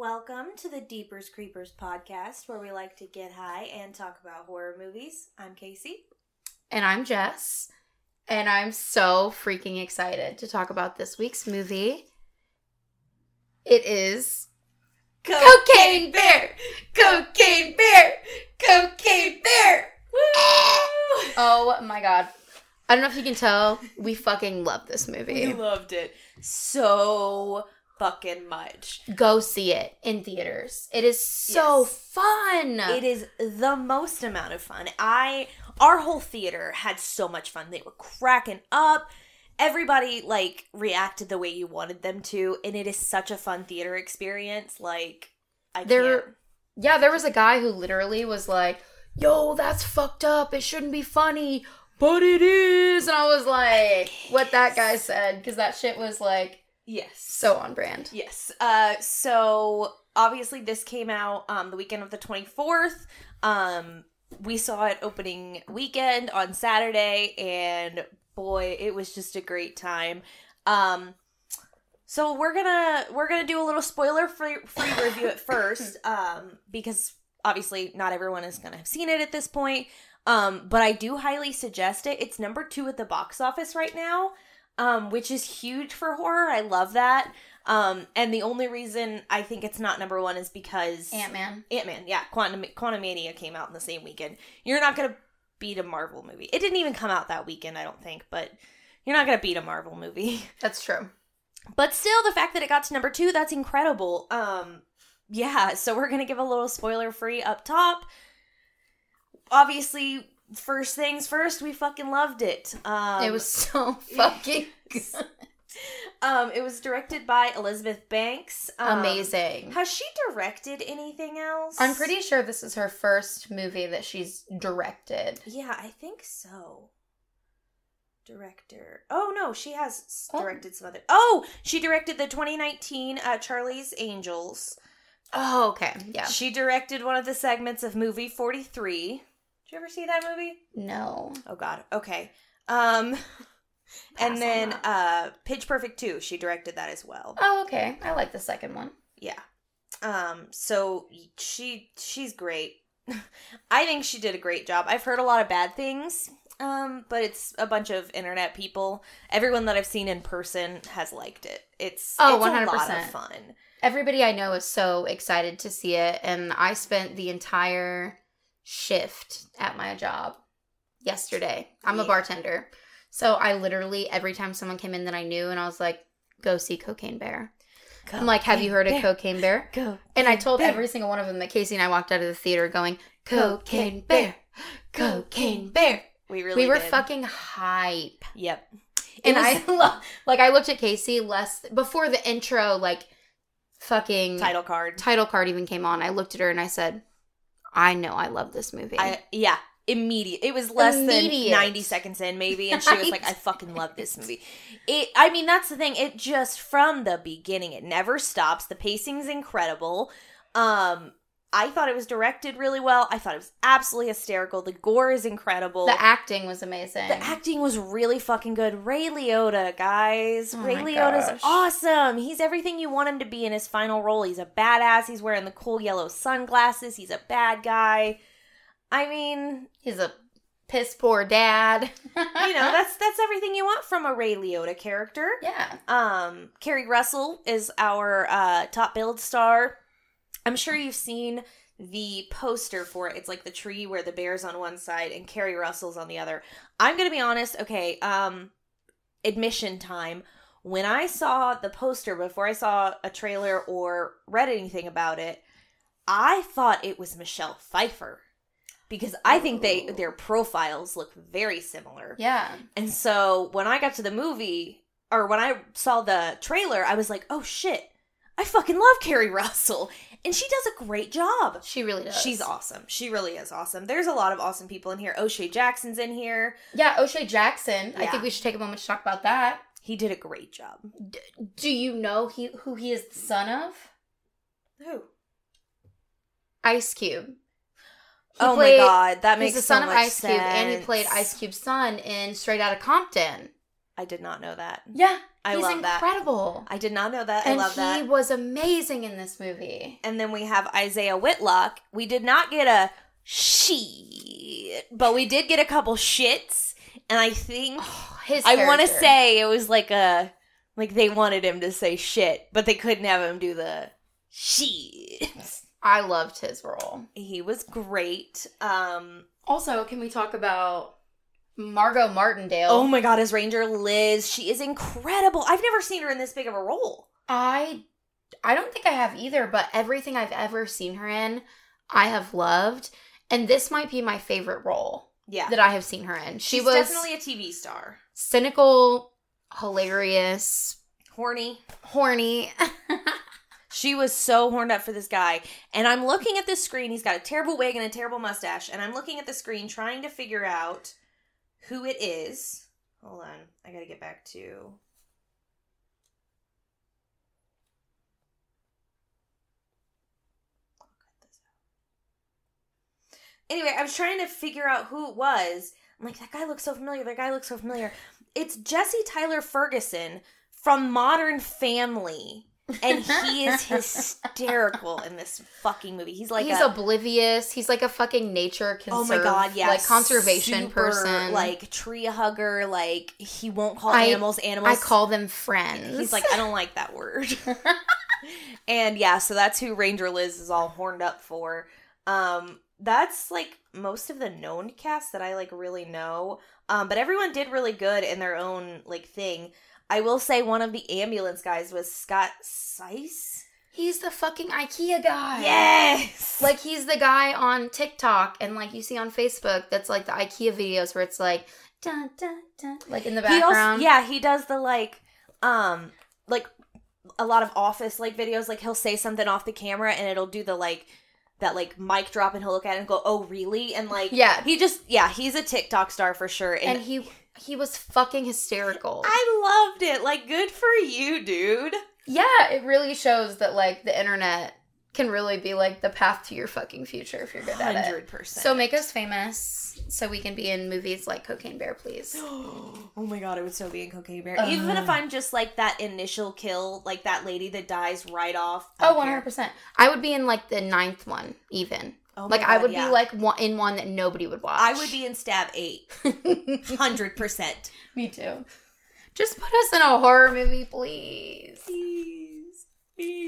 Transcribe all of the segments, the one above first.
Welcome to the Deepers Creepers podcast, where we like to get high and talk about horror movies. I'm Casey. And I'm Jess. And I'm so freaking excited to talk about this week's movie. It is... Cocaine Bear! Cocaine Bear! Cocaine Bear! Woo! Oh my god. I don't know if you can tell, we fucking love this movie. We loved it so fucking much. Go see it in theaters. It is so fun. It is the most amount of fun. Our whole theater had so much fun. They were cracking up. Everybody, like, reacted the way you wanted them to, and it is such a fun theater experience. Like, there was a guy who literally was like, yo, that's fucked up. It shouldn't be funny, but it is. And I was like, what that guy said, because that shit was like, so on brand. Yes. So obviously this came out the weekend of the 24th. We saw it opening weekend on Saturday, and boy, it was just a great time. So we're gonna do a little spoiler free review at first, because obviously not everyone is gonna have seen it at this point. But I do highly suggest it. It's number 2 at the box office right now, which is huge for horror. I love that. And the only reason I think it's not number 1 is because Ant-Man, yeah, Quantumania came out in the same weekend. You're not gonna beat a Marvel movie. It didn't even come out that weekend, I don't think, but you're not gonna beat a Marvel movie. That's true. But still, the fact that it got to number 2, that's incredible. So we're gonna give a little spoiler free up top. Obviously, first things first, we fucking loved it. It was so fucking good. It was directed by Elizabeth Banks. Amazing. Has she directed anything else? I'm pretty sure this is her first movie that she's directed. Yeah, I think so. Director. Oh, no, she has directed some other... Oh, she directed the 2019 Charlie's Angels. Oh, okay. Yeah. She directed one of the segments of Movie 43. Did you ever see that movie? No. Oh, God. Okay. And then Pitch Perfect 2, she directed that as well. Oh, okay. I like the second one. Yeah. So she's great. I think she did a great job. I've heard a lot of bad things, but it's a bunch of internet people. Everyone that I've seen in person has liked it. It's 100%. A lot of fun. Everybody I know is so excited to see it, and I spent the entire shift at my job yesterday. I'm a bartender. So I literally, every time someone came in that I knew, and I was like, go see Cocaine Bear. I'm like, have you heard of Cocaine Bear? And I told every single one of them that Casey and I walked out of the theater going, Cocaine Bear, Cocaine Bear. We were fucking hype. Yep. I looked at Casey before the intro, like, fucking. Title card even came on. I looked at her and I said, I know I love this movie. Immediate. It was less than 90 seconds in, maybe, and she was like, I fucking love this movie. That's the thing. It just, from the beginning, it never stops. The pacing's incredible. I thought it was directed really well. I thought it was absolutely hysterical. The gore is incredible. The acting was amazing. The acting was really fucking good. Ray Liotta, guys. Oh, Ray Liotta's awesome. He's everything you want him to be in his final role. He's a badass. He's wearing the cool yellow sunglasses. He's a bad guy. I mean... He's a piss-poor dad. That's everything you want from a Ray Liotta character. Yeah. Kerri Russell is our top build star. I'm sure you've seen the poster for it. It's like the tree where the bear's on one side and Kerri Russell's on the other. I'm going to be honest. Okay, admission time. When I saw the poster, before I saw a trailer or read anything about it, I thought it was Michelle Pfeiffer. Because I think their profiles look very similar. Yeah. And so when I got to the movie, or when I saw the trailer, I was like, oh shit, I fucking love Kerri Russell. And she does a great job. She really does. She's awesome. She really is awesome. There's a lot of awesome people in here. O'Shea Jackson's in here. Yeah, O'Shea Jackson. Yeah. I think we should take a moment to talk about that. He did a great job. Do you know who he is the son of? Who? Ice Cube. My God, that makes so much sense. He's the son of Ice Cube, and he played Ice Cube's son in Straight Outta Compton. I did not know that. Yeah. I love incredible. That. He's incredible. I did not know that. And I love that. And he was amazing in this movie. And then we have Isaiah Whitlock. We did not get a shit, but we did get a couple shits. And I think I want to say it was like a they wanted him to say shit, but they couldn't have him do the shit. I loved his role. He was great. Also, can we talk about Margot Martindale? Oh my God, as Ranger Liz. She is incredible. I've never seen her in this big of a role. I don't think I have either, but everything I've ever seen her in, I have loved. And this might be my favorite role that I have seen her in. She's was definitely a TV star. Cynical, hilarious. Horny. She was so horned up for this guy. And I'm looking at this screen. He's got a terrible wig and a terrible mustache. And I'm looking at the screen trying to figure out who it is. Hold on. I got to get back to... Anyway, I was trying to figure out who it was. I'm like, that guy looks so familiar. It's Jesse Tyler Ferguson from Modern Family. And he is hysterical in this fucking movie. He's oblivious. He's like a fucking nature conserve. Oh my God, yeah. Like conservation super, person. Like tree hugger. Like he won't call animals. I call them friends. He's like, I don't like that word. And yeah, so that's who Ranger Liz is all horned up for. That's like most of the known cast that I like really know. But everyone did really good in their own like thing. I will say one of the ambulance guys was Scott Seiss. He's the fucking IKEA guy. Yes! Like, he's the guy on TikTok and, like, you see on Facebook that's, like, the IKEA videos where it's, like, dun, dun, dun, like, in the background. He does the, like, a lot of office, like, videos. Like, he'll say something off the camera and it'll do the, like, that, like, mic drop and he'll look at it and go, oh, really? And, like, he's a TikTok star for sure. And He was fucking hysterical. I loved it. Like, good for you, dude. Yeah, it really shows that, like, the internet can really be, like, the path to your fucking future if you're good at it. 100%. So make us famous so we can be in movies like Cocaine Bear, please. Oh my God, I would so be in Cocaine Bear. Even if I'm just, like, that initial kill, like, that lady that dies right off. Oh, 100%. Here. I would be in, like, the 9th one, even. Oh like, God, I would be, like, in one that nobody would watch. I would be in Stab 8. 100%. Me too. Just put us in a horror movie, please. Please.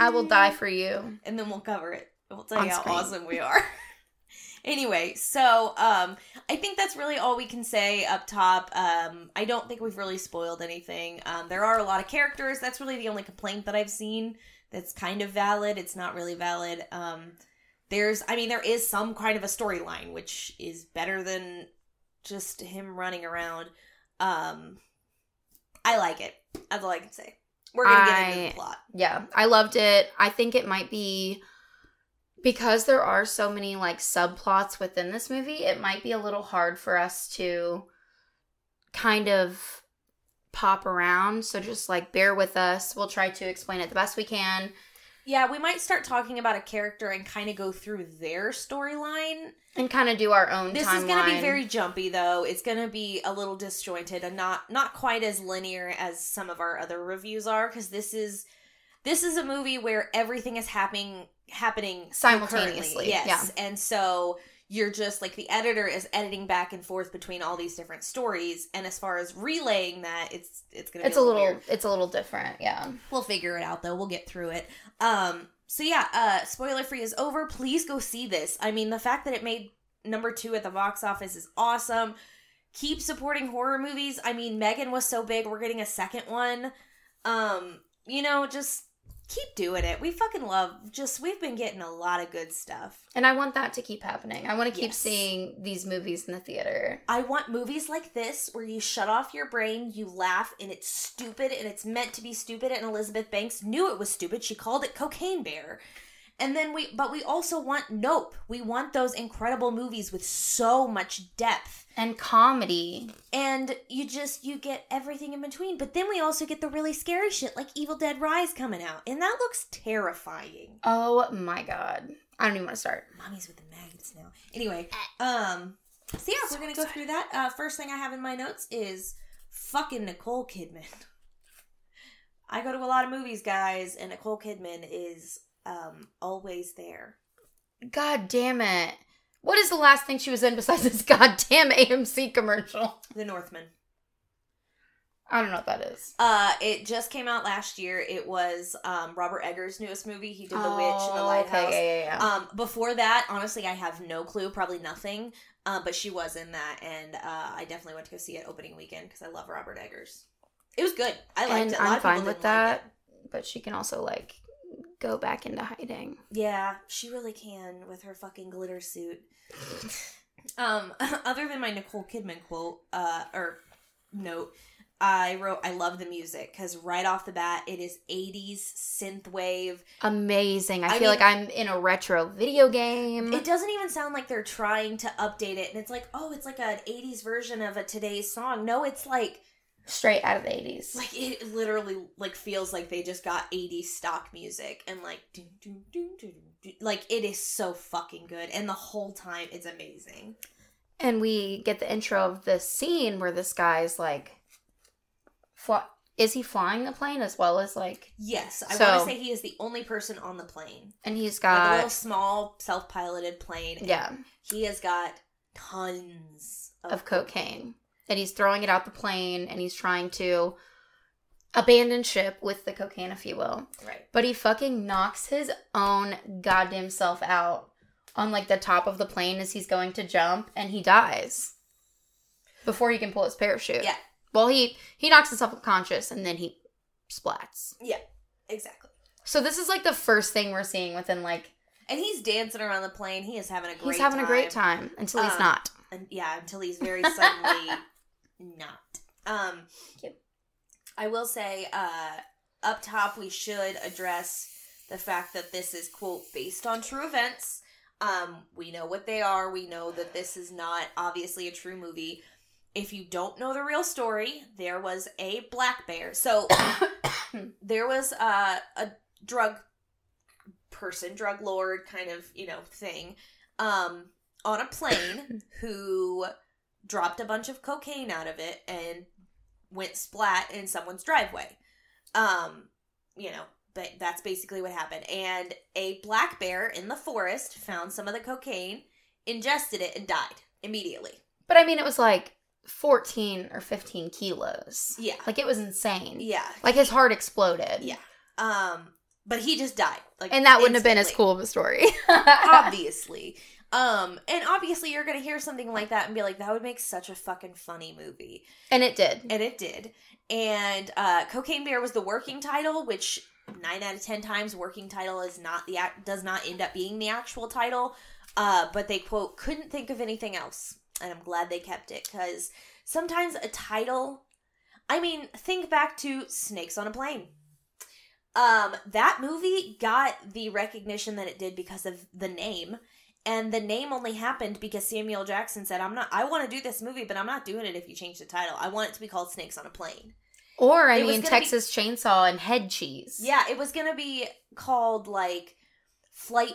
I will die for you. And then we'll cover it. We'll tell you how awesome we are. Anyway, so I think that's really all we can say up top. I don't think we've really spoiled anything. There are a lot of characters. That's really the only complaint that I've seen that's kind of valid. It's not really valid. There is some kind of a storyline, which is better than just him running around. I like it. That's all I can say. We're going to get into the plot. Yeah, I loved it. I think it might be, because there are so many, like, subplots within this movie, it might be a little hard for us to kind of pop around. So just, like, bear with us. We'll try to explain it the best we can. Yeah, we might start talking about a character and kind of go through their storyline. And kind of do our own timeline. This is going to be very jumpy, though. It's going to be a little disjointed and not quite as linear as some of our other reviews are. Because this is a movie where everything is happening simultaneously. Yes. Yeah. And so you're just, like, the editor is editing back and forth between all these different stories. And as far as relaying that, it's going to be it's a little different, yeah. We'll figure it out, though. We'll get through it. Spoiler free is over. Please go see this. I mean, the fact that it made number 2 at the box office is awesome. Keep supporting horror movies. I mean, Megan was so big. We're getting a second one. Just keep doing it. We fucking we've been getting a lot of good stuff. And I want that to keep happening. I want to keep seeing these movies in the theater. I want movies like this where you shut off your brain, you laugh, and it's stupid, and it's meant to be stupid, and Elizabeth Banks knew it was stupid. She called it Cocaine Bear. And then we also want Nope. We want those incredible movies with so much depth. And comedy. And you get everything in between. But then we also get the really scary shit like Evil Dead Rise coming out. And that looks terrifying. Oh my God. I don't even want to start. Mommy's with the magnets now. Anyway, we're going to go through that. First thing I have in my notes is fucking Nicole Kidman. I go to a lot of movies, guys, and Nicole Kidman is always there. God damn it. What is the last thing she was in besides this goddamn AMC commercial? The Northman. I don't know what that is. It just came out last year. It was Robert Eggers' newest movie. He did The Witch and The Lighthouse. Okay, yeah. Before that, honestly, I have no clue. Probably nothing. But she was in that, and I definitely went to go see it opening weekend because I love Robert Eggers. It was good. I liked it. I'm fine with that. But she can also, like, go back into hiding. Yeah, she really can with her fucking glitter suit. Other than my Nicole Kidman quote, or note, I wrote, I love the music, because right off the bat, it is 80s synthwave. Amazing. I feel like I'm in a retro video game. It doesn't even sound like they're trying to update it, and it's like, oh, it's like an 80s version of a today's song. No, it's like... straight out of the 80s. Like, it literally, like, feels like they just got 80s stock music, and like, doo, doo, doo, doo, doo. Like, it is so fucking good, and the whole time, it's amazing. And we get the intro of this scene where this guy's like... is he flying the plane as well as, like... Yes. I want to say he is the only person on the plane. And he's got... like a little small, self-piloted plane. Yeah. He has got tons of cocaine. And he's throwing it out the plane, and he's trying to abandon ship with the cocaine, if you will. Right. But he fucking knocks his own goddamn self out on, like, the top of the plane as he's going to jump, and he dies before he can pull his parachute. Yeah. Well, he knocks himself unconscious, and then he splats. Yeah, exactly. So this is, like, the first thing we're seeing within, like... And he's dancing around the plane. He is having a great time. He's having a great time until he's not. And, yeah, until he's very suddenly not. Yep. I will say, up top, we should address the fact that this is, quote, based on true events. We know what they are. We know that this is not, obviously, a true movie. If you don't know the real story, there was a black bear. So, there was a drug person, drug lord kind of, you know, thing, on a plane who dropped a bunch of cocaine out of it and went splat in someone's driveway. You know, but that's basically what happened. And a black bear in the forest found some of the cocaine, ingested it, and died immediately. But, I mean, it was like... 14 or 15 kilos. Yeah. Like, it was insane. Yeah. Like, his heart exploded. Yeah. But he just died. Like, and that wouldn't have been as cool of a story. Obviously. And obviously you're going to hear something like that and be like, that would make such a fucking funny movie. And it did. And it did. And Cocaine Bear was the working title, which 9 out of 10 times working title is not the does not end up being the actual title. But they, quote, couldn't think of anything else. And I'm glad they kept it, because sometimes a title, I mean, think back to Snakes on a Plane. That movie got the recognition that it did because of the name, and the name only happened because Samuel Jackson said, I want to do this movie, but I'm not doing it if you change the title. I want it to be called Snakes on a Plane. Or, I mean, Texas Chainsaw and Head Cheese. Yeah, it was going to be called, like, Flight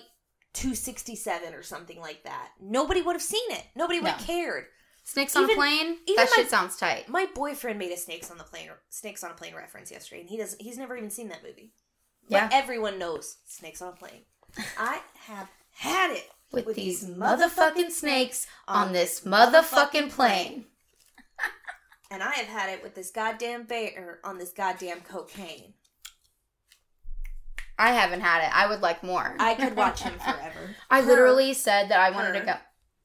267 or something like that. Nobody would have seen it. Nobody would have cared. Snakes on a Plane? That shit sounds tight. My boyfriend made a Snakes on a Plane reference yesterday, and he's never even seen that movie. Yeah. But everyone knows Snakes on a Plane. I have had it with these motherfucking snakes on this motherfucking plane. And I have had it with this goddamn bear on this goddamn cocaine. I haven't had it. I would like more. I could watch him forever. I literally said that I wanted to go.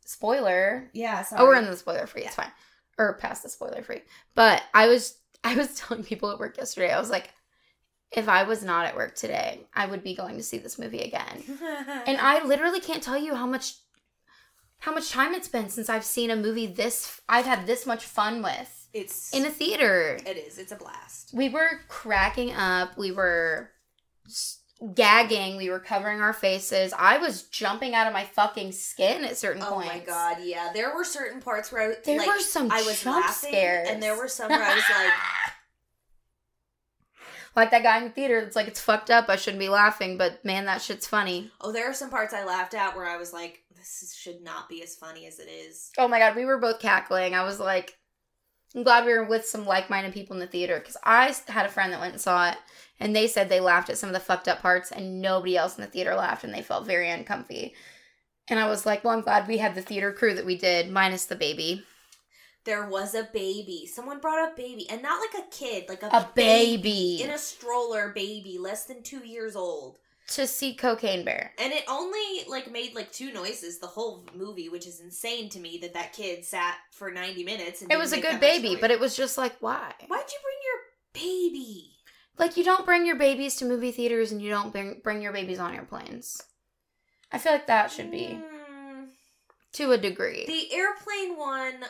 Spoiler. Yeah, sorry. Oh, we're in the spoiler free. Yeah. It's fine. Or past the spoiler free. But I was telling people at work yesterday, I was like, if I was not at work today, I would be going to see this movie again. And I literally can't tell you how much time it's been since I've seen a movie I've had this much fun with. It's in a theater. It is. It's a blast. We were cracking up. We were gagging, we were covering our faces. I was jumping out of my fucking skin at certain points. Oh my god, yeah. There were certain parts where I was laughing, and there were some where I was like... like that guy in the theater that's like, it's fucked up, I shouldn't be laughing, but man, that shit's funny. Oh, there are some parts I laughed at where I was like, this should not be as funny as it is. Oh my god, we were both cackling. I was like, I'm glad we were with some like-minded people in the theater, because I had a friend that went and saw it, and they said they laughed at some of the fucked up parts, and nobody else in the theater laughed, and they felt very uncomfy. And I was like, well, I'm glad we had the theater crew that we did, minus the baby. There was a baby. Someone brought a baby. And not like a kid. Like a baby. In a stroller baby, less than 2 years old. To see Cocaine Bear. And it only, like, made, like, two noises the whole movie, which is insane to me that that kid sat for 90 minutes. And it was a good baby, but it was just like, why? Why'd you bring your baby? Like, you don't bring your babies to movie theaters, and you don't bring your babies on airplanes. I feel like that should be. To a degree. The airplane one...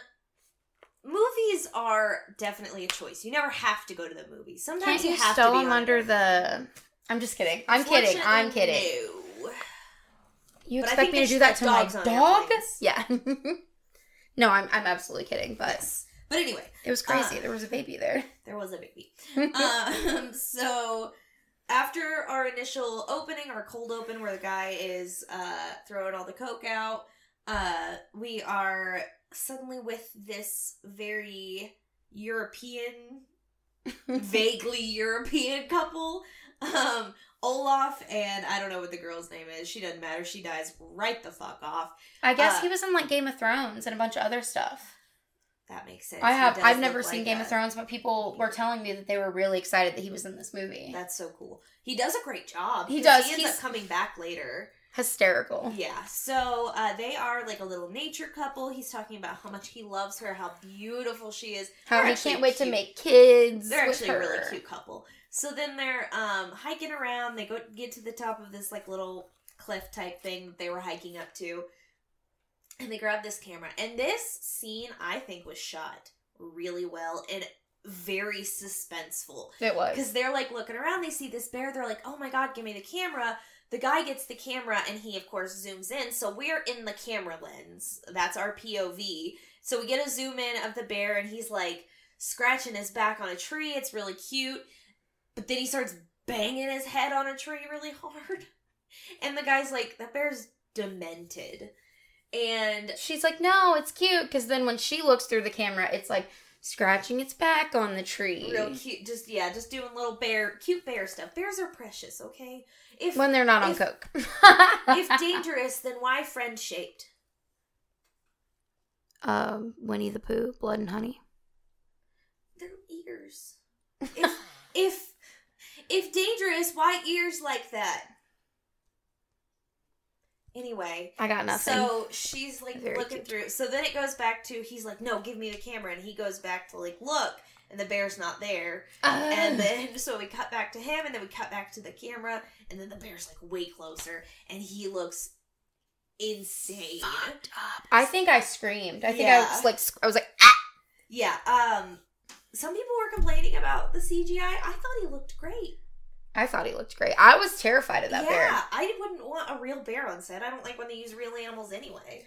Movies are definitely a choice. You never have to go to the movies. Sometimes you have to be on them under the... I'm just kidding. I'm kidding. I'm kidding. No. You expect me to do that to my dog? Yeah. No, I'm absolutely kidding, but... Yes. But anyway. It was crazy. There was a baby there. There was a baby. So... After our initial opening, our cold open, where the guy is throwing all the coke out, we are suddenly with this very European, vaguely European couple. Olaf and I don't know what the girl's name is. She doesn't matter. She dies right the fuck off. I guess he was in like Game of Thrones and a bunch of other stuff. That makes sense. I've never seen Game of Thrones, but people were telling me that they were really excited that he was in this movie. That's so cool. He does a great job. He does. He ends up coming back later. Hysterical. Yeah. So they are like a little nature couple. He's talking about how much he loves her, how beautiful she is, how he can't wait to make kids. They're actually a really cute couple. So then they're hiking around. They go get to the top of this like little cliff type thing that they were hiking up to. And they grabbed this camera. And this scene, I think, was shot really well and very suspenseful. It was. Because they're, like, looking around. They see this bear. They're like, oh, my God, give me the camera. The guy gets the camera, and he, of course, zooms in. So we're in the camera lens. That's our POV. So we get a zoom in of the bear, and he's, like, scratching his back on a tree. It's really cute. But then he starts banging his head on a tree really hard. And the guy's like, that bear's demented. And she's like, no, it's cute. Because then when she looks through the camera, it's like scratching its back on the tree. Real cute. Just, yeah, just doing little bear, cute bear stuff. Bears are precious, okay? When they're not on coke. If dangerous, then why friend-shaped? Winnie the Pooh, Blood and Honey. Their ears. If dangerous, why ears like that? Anyway. I got nothing. So she's, like, looking through. So then it goes back to, he's like, no, give me the camera. And he goes back to, like, look. And the bear's not there. And then, so we cut back to him. And then we cut back to the camera. And then the bear's, like, way closer. And he looks insane. Fucked up. I think I screamed. I think I was like, ah! Yeah. Some people were complaining about the CGI. I thought he looked great. I thought he looked great. I was terrified of that bear. Yeah, I wouldn't want a real bear on set. I don't like when they use real animals anyway.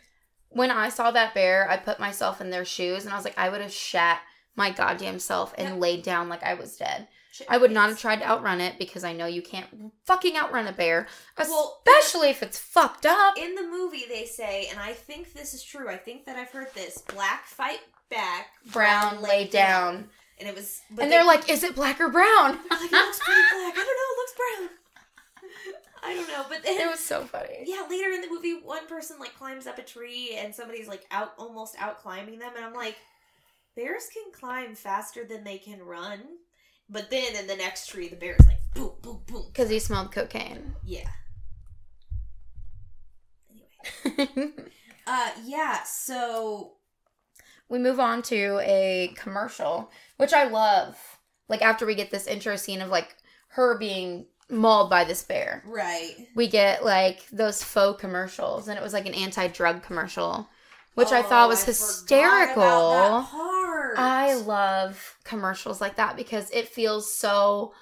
When I saw that bear, I put myself in their shoes, and I was like, I would have shat my goddamn self and laid down like I was dead. I would not have tried to outrun it, because I know you can't fucking outrun a bear, especially if it's fucked up. In the movie, they say, and I think this is true, I think that I've heard this, black fight back, brown lay down. And it was... And they're like, is it black or brown? Like, it looks pretty black. I don't know, it looks brown. I don't know, but then... It was so funny. Yeah, later in the movie, one person, like, climbs up a tree, and somebody's, like, almost out climbing them, and I'm like, bears can climb faster than they can run, but then in the next tree, the bear's like, boom, boom, boom. Because he smelled cocaine. Yeah. Anyway. So... We move on to a commercial, which I love. Like, after we get this intro scene of, like, her being mauled by this bear. Right. We get, like, those faux commercials. And it was, like, an anti-drug commercial, which I thought was hysterical. About that part. I love commercials like that because it feels so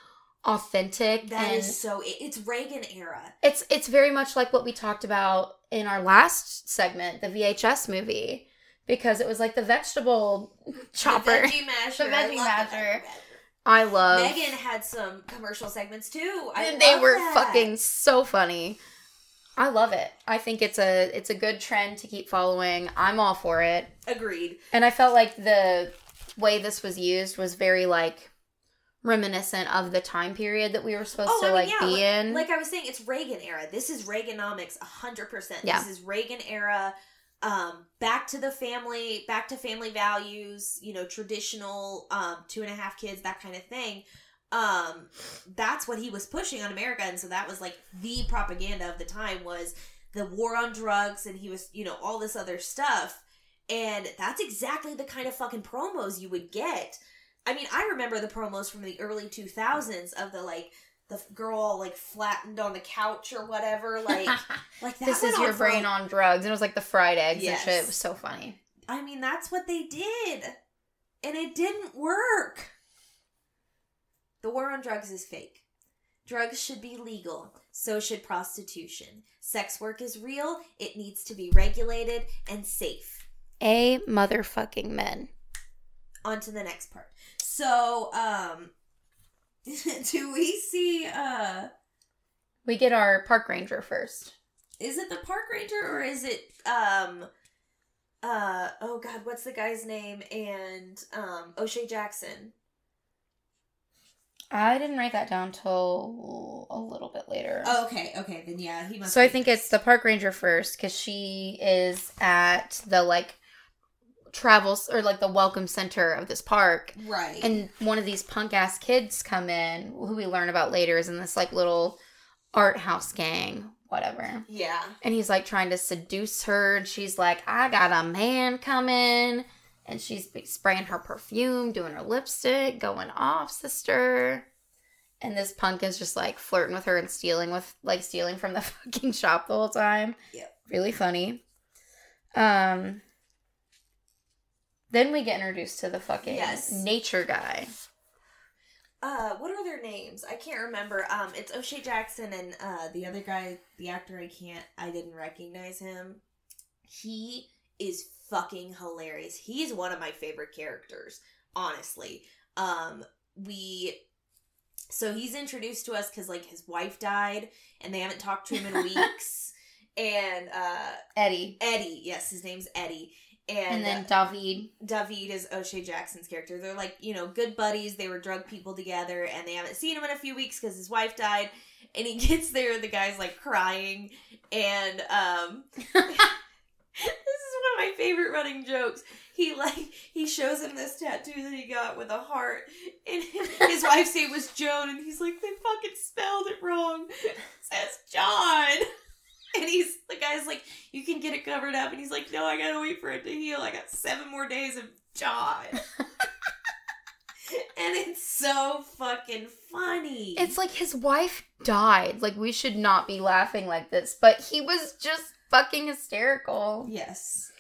authentic. It's Reagan era. It's very much like what we talked about in our last segment, the VHS movie. Because it was like the vegetable chopper. The veggie masher. I love. Megan had some commercial segments too. Fucking so funny. I love it. I think it's a good trend to keep following. I'm all for it. Agreed. And I felt like the way this was used was very, like, reminiscent of the time period that we were supposed to be in. Like I was saying, it's Reagan era. This is Reaganomics 100%. Yeah. This is Reagan era. Back to the family, back to family values, you know, traditional 2.5 kids, that kind of thing. That's what he was pushing on America. And so that was like the propaganda of the time was the war on drugs. And he was, you know, all this other stuff. And that's exactly the kind of fucking promos you would get. I mean, I remember the promos from the early 2000s of the, like, the girl, like, flattened on the couch or whatever, like, like that. This is your brain on drugs. And it was, like, the fried eggs and shit. It was so funny. I mean, that's what they did. And it didn't work. The war on drugs is fake. Drugs should be legal. So should prostitution. Sex work is real. It needs to be regulated and safe. A motherfucking men. On to the next part. So, do we see, we get our park ranger first. Is it the park ranger or is it, oh God, what's the guy's name? And, O'Shea Jackson. I didn't write that down till a little bit later. Oh, okay. Okay. Then yeah, he must. So I think it's the park ranger first because she is at the, like, travels or like the welcome center of this park, right? And one of these punk ass kids come in, who we learn about later is in this like little art house gang, whatever. Yeah, and he's like trying to seduce her, and she's like, "I got a man coming," and she's spraying her perfume, doing her lipstick, going off, sister. And this punk is just like flirting with her and stealing from the fucking shop the whole time. Yeah, really funny. Then we get introduced to the fucking nature guy. What are their names? I can't remember. It's O'Shea Jackson and the other guy, the actor I didn't recognize him. He is fucking hilarious. He's one of my favorite characters, honestly. So he's introduced to us because, like, his wife died and they haven't talked to him in weeks. And Eddie. Yes, his name's Eddie. And then David. David is O'Shea Jackson's character. They're like, you know, good buddies. They were drug people together, and they haven't seen him in a few weeks because his wife died. And he gets there, the guy's like crying. And this is one of my favorite running jokes. He shows him this tattoo that he got with a heart, and his wife's name was Joan, and he's like, they fucking spelled it wrong. It says John. And the guy's like, you can get it covered up. And he's like, no, I gotta wait for it to heal. I got 7 more days of John. And it's so fucking funny. It's like his wife died. Like, we should not be laughing like this. But he was just fucking hysterical. Yes.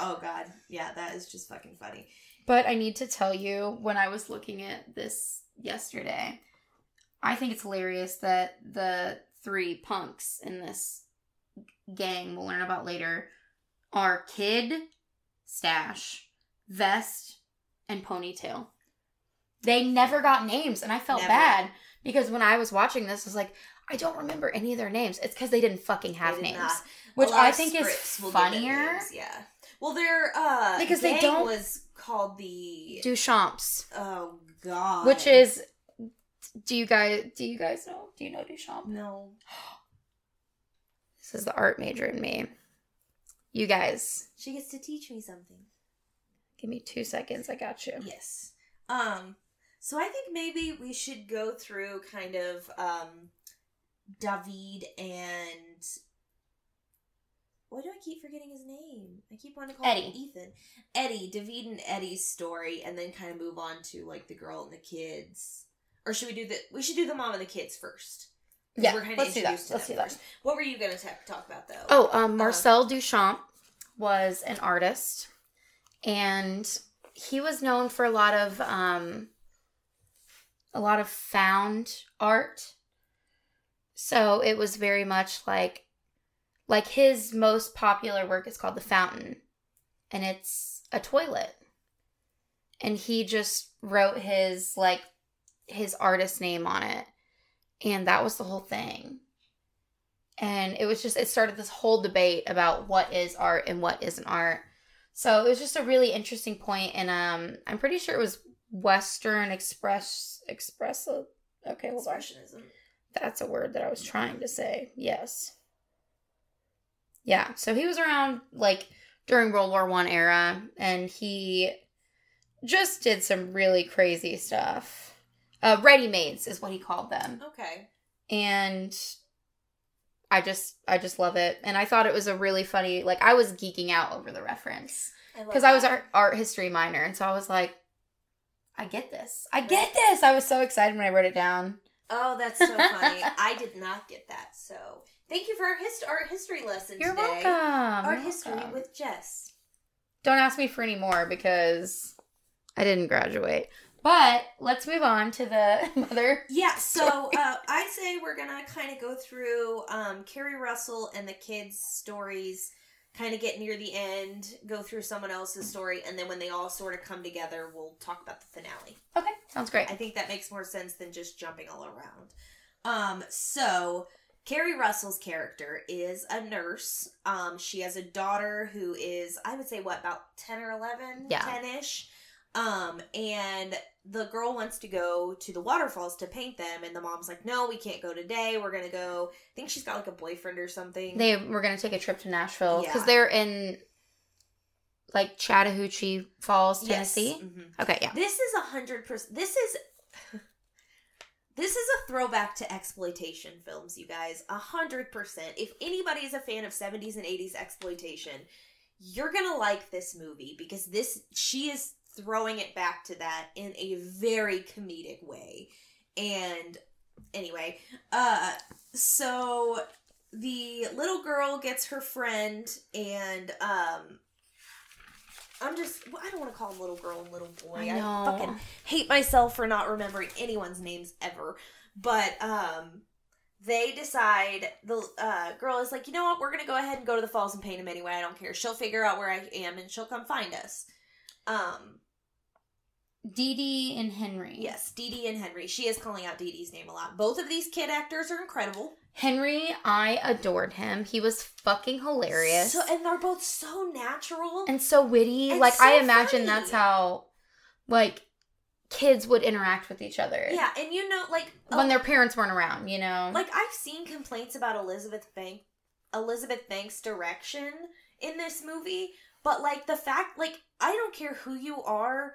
Oh God. Yeah, that is just fucking funny. But I need to tell you, when I was looking at this yesterday, I think it's hilarious that the 3 punks in this gang we'll learn about later are Kid, Stash, Vest, and Ponytail. They never got names, and I felt bad because when I was watching this, I was like, I don't remember any of their names. It's because they didn't fucking have names, which I think is funnier. Yeah. Well, their because gang was called the Duchamps. Oh God. Which is. Do you guys know? Do you know Duchamp? No. This is the art major in me. You guys. She gets to teach me something. Give me 2 seconds. I got you. Yes. So I think maybe we should go through kind of David and... Why do I keep forgetting his name? I keep wanting to call him Ethan. Eddie. David and Eddie's story, and then kind of move on to, like, the girl and the kids... Or should we do the mom and the kids first? Yeah, let's do that. What were you going to talk about, though? Oh, Marcel Duchamp was an artist. And he was known for a lot of found art. So it was very much like his most popular work is called The Fountain. And it's a toilet. And he just wrote his artist name on it, and that was the whole thing. And it started this whole debate about what is art and what isn't art. So it was just a really interesting point, and I'm pretty sure it was Western Express. Okay, hold on. That's a word that I was trying to say. Yes. Yeah. So he was around like during World War I era, and he just did some really crazy stuff. Ready-mades is what he called them. Okay. And I just love it. And I thought it was a really funny, like, I was geeking out over the reference. Because I was an art history minor. And so I was like, I get this. I was so excited when I wrote it down. Oh, that's so funny. I did not get that. So thank you for our art history lesson today. You're welcome. Art history with Jess. Don't ask me for any more because I didn't graduate. But let's move on to the mother. Yeah, so I'd say we're going to kind of go through Kerri Russell and the kids' stories, kind of get near the end, go through someone else's story, and then when they all sort of come together, we'll talk about the finale. Okay, sounds great. I think that makes more sense than just jumping all around. So Kerri Russell's character is a nurse. She has a daughter who is, I would say, about 10 or 11? Yeah. 10-ish. And the girl wants to go to the waterfalls to paint them, and the mom's like, no, we can't go today. We're going to go, I think she's got like a boyfriend or something. They were going to take a trip to Nashville because they're in like Chattahoochee Falls, Tennessee. Yes. Mm-hmm. Okay. Yeah. This is 100%. This is a throwback to exploitation films, you guys. 100%. If anybody is a fan of 70s and 80s exploitation, you're going to like this movie because she is throwing it back to that in a very comedic way. And anyway, so the little girl gets her friend, and I don't want to call him little girl and little boy. I fucking hate myself for not remembering anyone's names ever. But they decide, the girl is like, you know what, we're going to go ahead and go to the falls and paint him anyway. I don't care. She'll figure out where I am and she'll come find us. Dee Dee and Henry. Yes, Dee Dee and Henry. She is calling out Dee Dee's name a lot. Both of these kid actors are incredible. Henry, I adored him. He was fucking hilarious. And they're both so natural. And so witty. And like, so I imagine funny. That's how, like, kids would interact with each other. Yeah, and you know, like, when their parents weren't around, you know? Like, I've seen complaints about Elizabeth Banks' direction in this movie, but, like, the fact, like, I don't care who you are,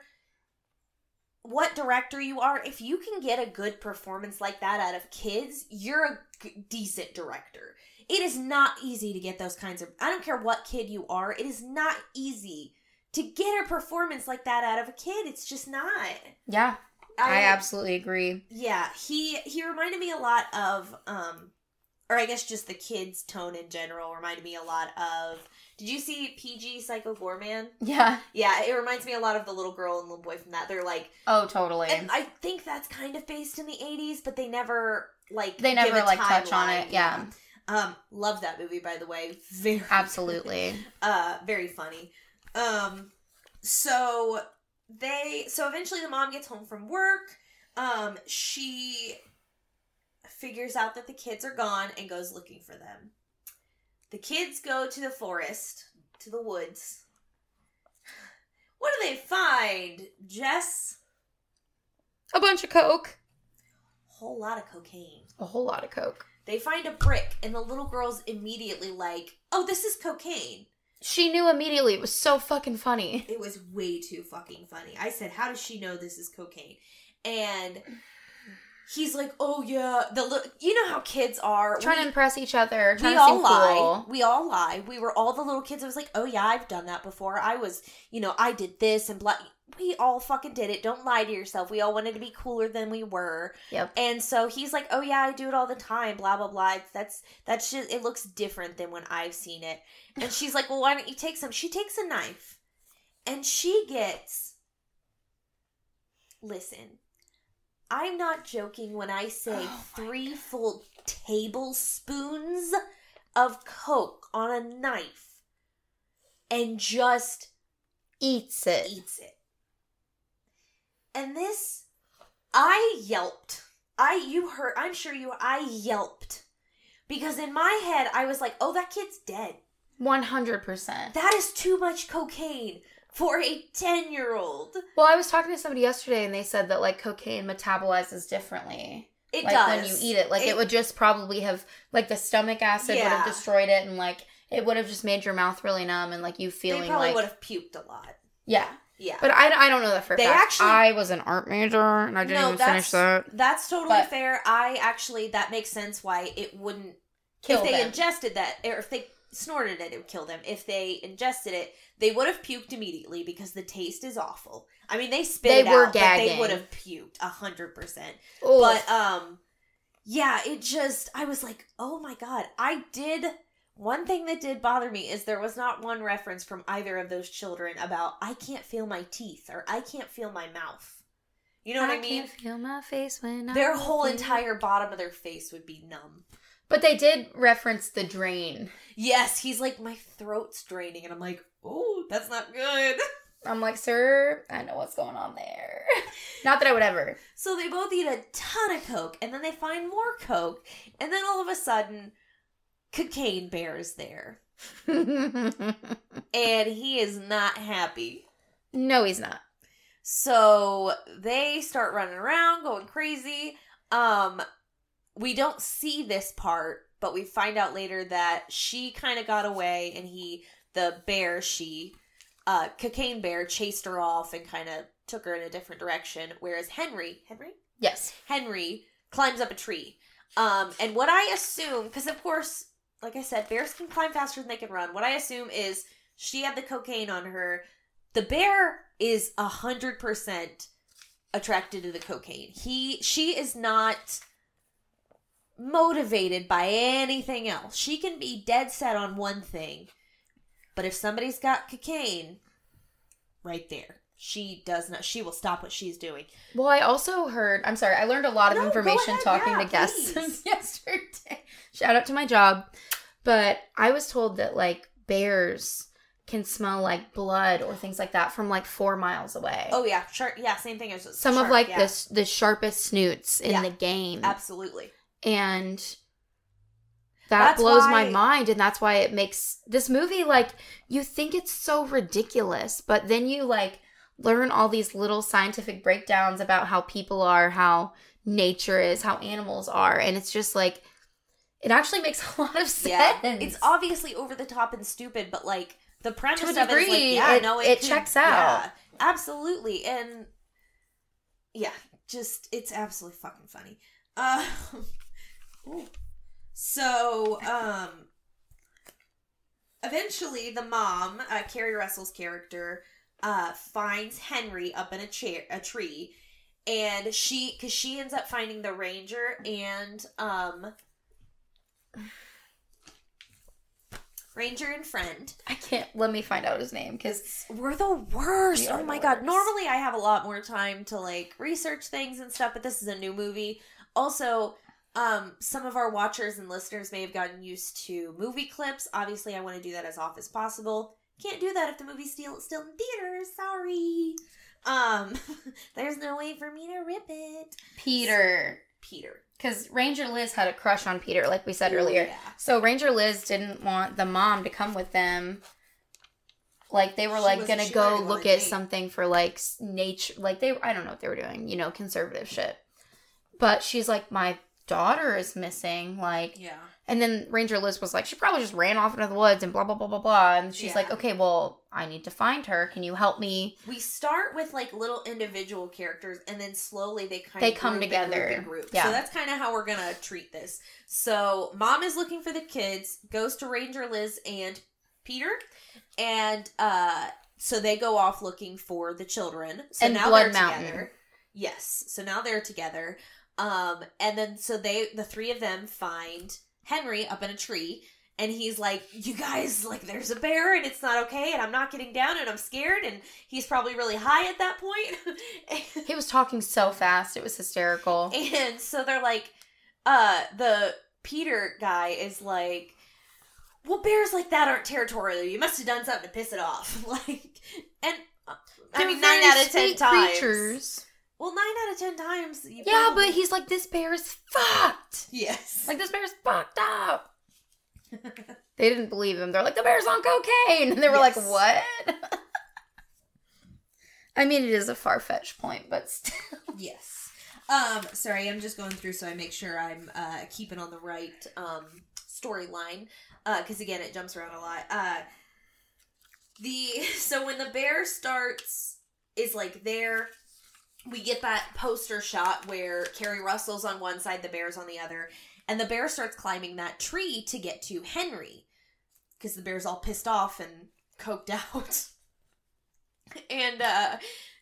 what director you are, if you can get a good performance like that out of kids, you're a decent director. It is not easy to get those kinds of, I don't care what kid you are, it is not easy to get a performance like that out of a kid. It's just not. Yeah, I absolutely agree. Yeah, he reminded me a lot of, or I guess just the kids' tone in general reminded me a lot of, did you see PG Psycho Gorman? Yeah. Yeah, it reminds me a lot of the little girl and little boy from that. They're like... Oh, totally. And I think that's kind of based in the 80s, but they never touch on it. Yeah. Love that movie, by the way. Very... Absolutely. Very funny. So eventually the mom gets home from work. She figures out that the kids are gone and goes looking for them. The kids go to the forest, to the woods. What do they find, Jess? A bunch of coke. A whole lot of cocaine. A whole lot of coke. They find a brick, and the little girl's immediately like, oh, this is cocaine. She knew immediately. It was so fucking funny. It was way too fucking funny. I said, how does she know this is cocaine? And... he's like, oh, yeah. You know how kids are. Trying to impress each other. We all lie. We all lie. We were all the little kids. I was like, oh, yeah, I've done that before. I was, you know, I did this and blah. We all fucking did it. Don't lie to yourself. We all wanted to be cooler than we were. Yep. And so he's like, oh, yeah, I do it all the time. Blah, blah, blah. That's just, it looks different than when I've seen it. And she's like, well, why don't you take some? She takes a knife. And she gets, listen. I'm not joking when I say 3 full tablespoons of coke on a knife and just eats it. And this, I yelped. I yelped because in my head I was like, oh, that kid's dead. 100%. That is too much cocaine for a 10-year-old. Well, I was talking to somebody yesterday and they said that, like, cocaine metabolizes differently. It does. Like, when you eat it. Like, it would just probably have, like, the stomach acid would have destroyed it and, like, it would have just made your mouth really numb and, like, you feeling like... They probably would have puked a lot. Yeah. Yeah. But I don't know that for a fact. Actually, I was an art major and I didn't even finish that. That's totally fair. I actually... That makes sense why it wouldn't... Kill them. If they ingested that, or if they snorted it, it would kill them. If they ingested it, they would have puked immediately because the taste is awful. I mean, they spit it out, gagging. But they would have puked 100%. Oof. But, yeah, it just, I was like, oh my God. One thing that did bother me is there was not one reference from either of those children about, I can't feel my teeth, or I can't feel my mouth. You know what I mean? I can't feel my face when I... Their whole entire bottom of their face would be numb. But they did reference the drain. Yes, he's like, my throat's draining. And I'm like, oh, that's not good. I'm like, sir, I know what's going on there. Not that I would ever. So they both eat a ton of coke, and then they find more coke. And then all of a sudden, Cocaine Bear is there. And he is not happy. No, he's not. So they start running around, going crazy. We don't see this part, but we find out later that she kind of got away and Cocaine Bear chased her off and kind of took her in a different direction. Whereas Henry? Yes. Henry climbs up a tree. And what I assume, because of course, like I said, bears can climb faster than they can run. What I assume is she had the cocaine on her. The bear is 100% attracted to the cocaine. She is not... motivated by anything else. She can be dead set on one thing, but if somebody's got cocaine right there, she will stop what she's doing. Well, I learned a lot of information talking to guests yesterday. Shout out to my job. But I was told that, like, bears can smell like blood or things like that from like 4 miles away. Oh yeah, shark. Yeah, same thing as some shark, of like the sharpest snoots in the game. Absolutely. And that blows my mind, and that's why it makes this movie, like, you think it's so ridiculous, but then you, like, learn all these little scientific breakdowns about how people are, how nature is, how animals are, and it's just, like, it actually makes a lot of sense. Yeah. It's obviously over the top and stupid, but, like, the premise to a degree, of it is, like, it checks out. Yeah, absolutely, and, yeah, just, it's absolutely fucking funny. So, eventually the mom, Kerri Russell's character, finds Henry up in a tree, and she ends up finding the ranger and friend. Let me find out his name, because we're the worst. Oh my God. Normally I have a lot more time to, like, research things and stuff, but this is a new movie. Also, some of our watchers and listeners may have gotten used to movie clips. Obviously, I want to do that as often as possible. Can't do that if the movie's still in theaters. Sorry. There's no way for me to rip it. Peter. Because Ranger Liz had a crush on Peter, like we said earlier. Yeah. So Ranger Liz didn't want the mom to come with them. Like, they were, like, going to go look at something for, like, nature. Like, I don't know what they were doing. You know, conservative shit. But she's like, my daughter is missing, like... Yeah. And then Ranger Liz was like, she probably just ran off into the woods and blah, blah, blah, blah, blah. And she's like, okay, well, I need to find her. Can you help me? We start with, like, little individual characters, and then slowly they come together. Group. Yeah. So that's kind of how we're going to treat this. So mom is looking for the kids, goes to Ranger Liz and Peter, and so they go off looking for the children. So and now Blood Mountain. Together. Yes. So now they're together. And then, so the three of them find Henry up in a tree, and he's like, you guys, like, there's a bear, and it's not okay, and I'm not getting down, and I'm scared, and he's probably really high at that point. He was talking so fast, it was hysterical. And so they're like, the Peter guy is like, well, bears like that aren't territorial, you must have done something to piss it off. Like, and, I mean, 9 out of 10 times. Creatures. Well, 9 out of 10 times. Yeah, but he's like, this bear is fucked. Yes. Like, this bear is fucked up. They didn't believe him. They're like, the bear's on cocaine. And they were like, what? I mean, it is a far-fetched point, but still. Yes. Sorry, I'm just going through so I make sure I'm keeping on the right storyline. Because, again, it jumps around a lot. So when the bear starts, is like there. We get that poster shot where Kerri Russell's on one side, the bear's on the other. And the bear starts climbing that tree to get to Henry. Because the bear's all pissed off and coked out. And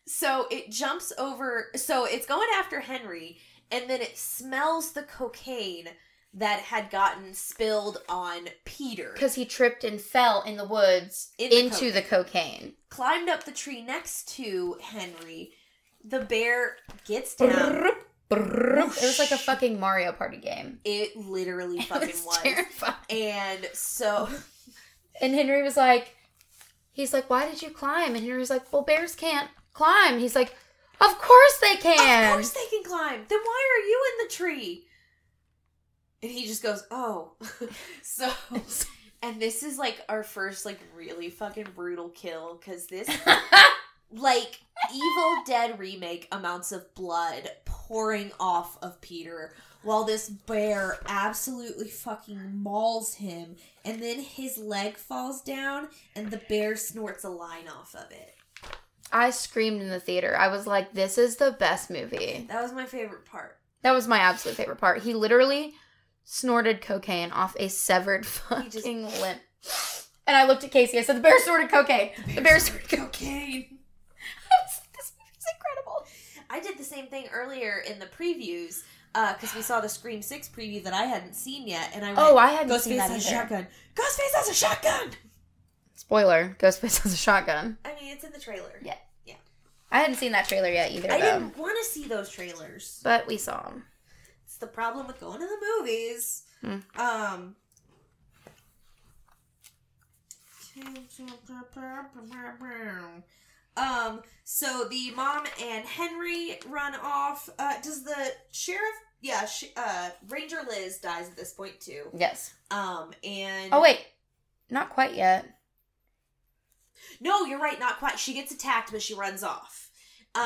so it jumps over. So it's going after Henry. And then it smells the cocaine that had gotten spilled on Peter. Because he tripped and fell in the woods into the cocaine. Climbed up the tree next to Henry. The bear gets down. It was like a fucking Mario Party game. It literally fucking was. Terrifying. And so... And Henry was like... He's like, why did you climb? And Henry's like, well, bears can't climb. He's like, of course they can. Of course they can climb. Then why are you in the tree? And he just goes, oh. So... And this is, like, our first, like, really fucking brutal kill. Because this... Like, Evil Dead remake amounts of blood pouring off of Peter while this bear absolutely fucking mauls him, and then his leg falls down and the bear snorts a line off of it. I screamed in the theater. I was like, this is the best movie. That was my favorite part. That was my absolute favorite part. He literally snorted cocaine off a severed fucking limb. And I looked at Casey. I said, the bear snorted cocaine. The bear snorted cocaine. Incredible. I did the same thing earlier in the previews because we saw the Scream 6 preview that I hadn't seen yet, and I went, Ghostface has a shotgun. Spoiler: Ghostface has a shotgun. I mean, it's in the trailer. Yeah. I hadn't seen that trailer yet either. I didn't want to see those trailers, but we saw them. It's the problem with going to the movies. So the mom and Henry run off. Does the sheriff? Yeah. Ranger Liz dies at this point too. Yes. And oh wait, not quite yet. No, you're right. Not quite. She gets attacked, but she runs off.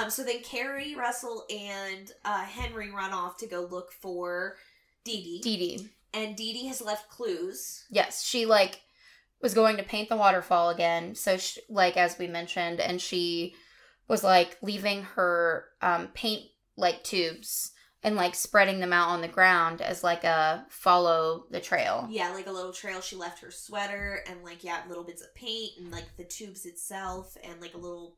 So then Kerri Russell and Henry run off to go look for Dee Dee. And Dee Dee has left clues. Yes, she was going to paint the waterfall again. So, she, as we mentioned, and she was, leaving her paint, tubes and, spreading them out on the ground as, a follow the trail. Yeah, a little trail. She left her sweater and, little bits of paint and, the tubes itself and, a little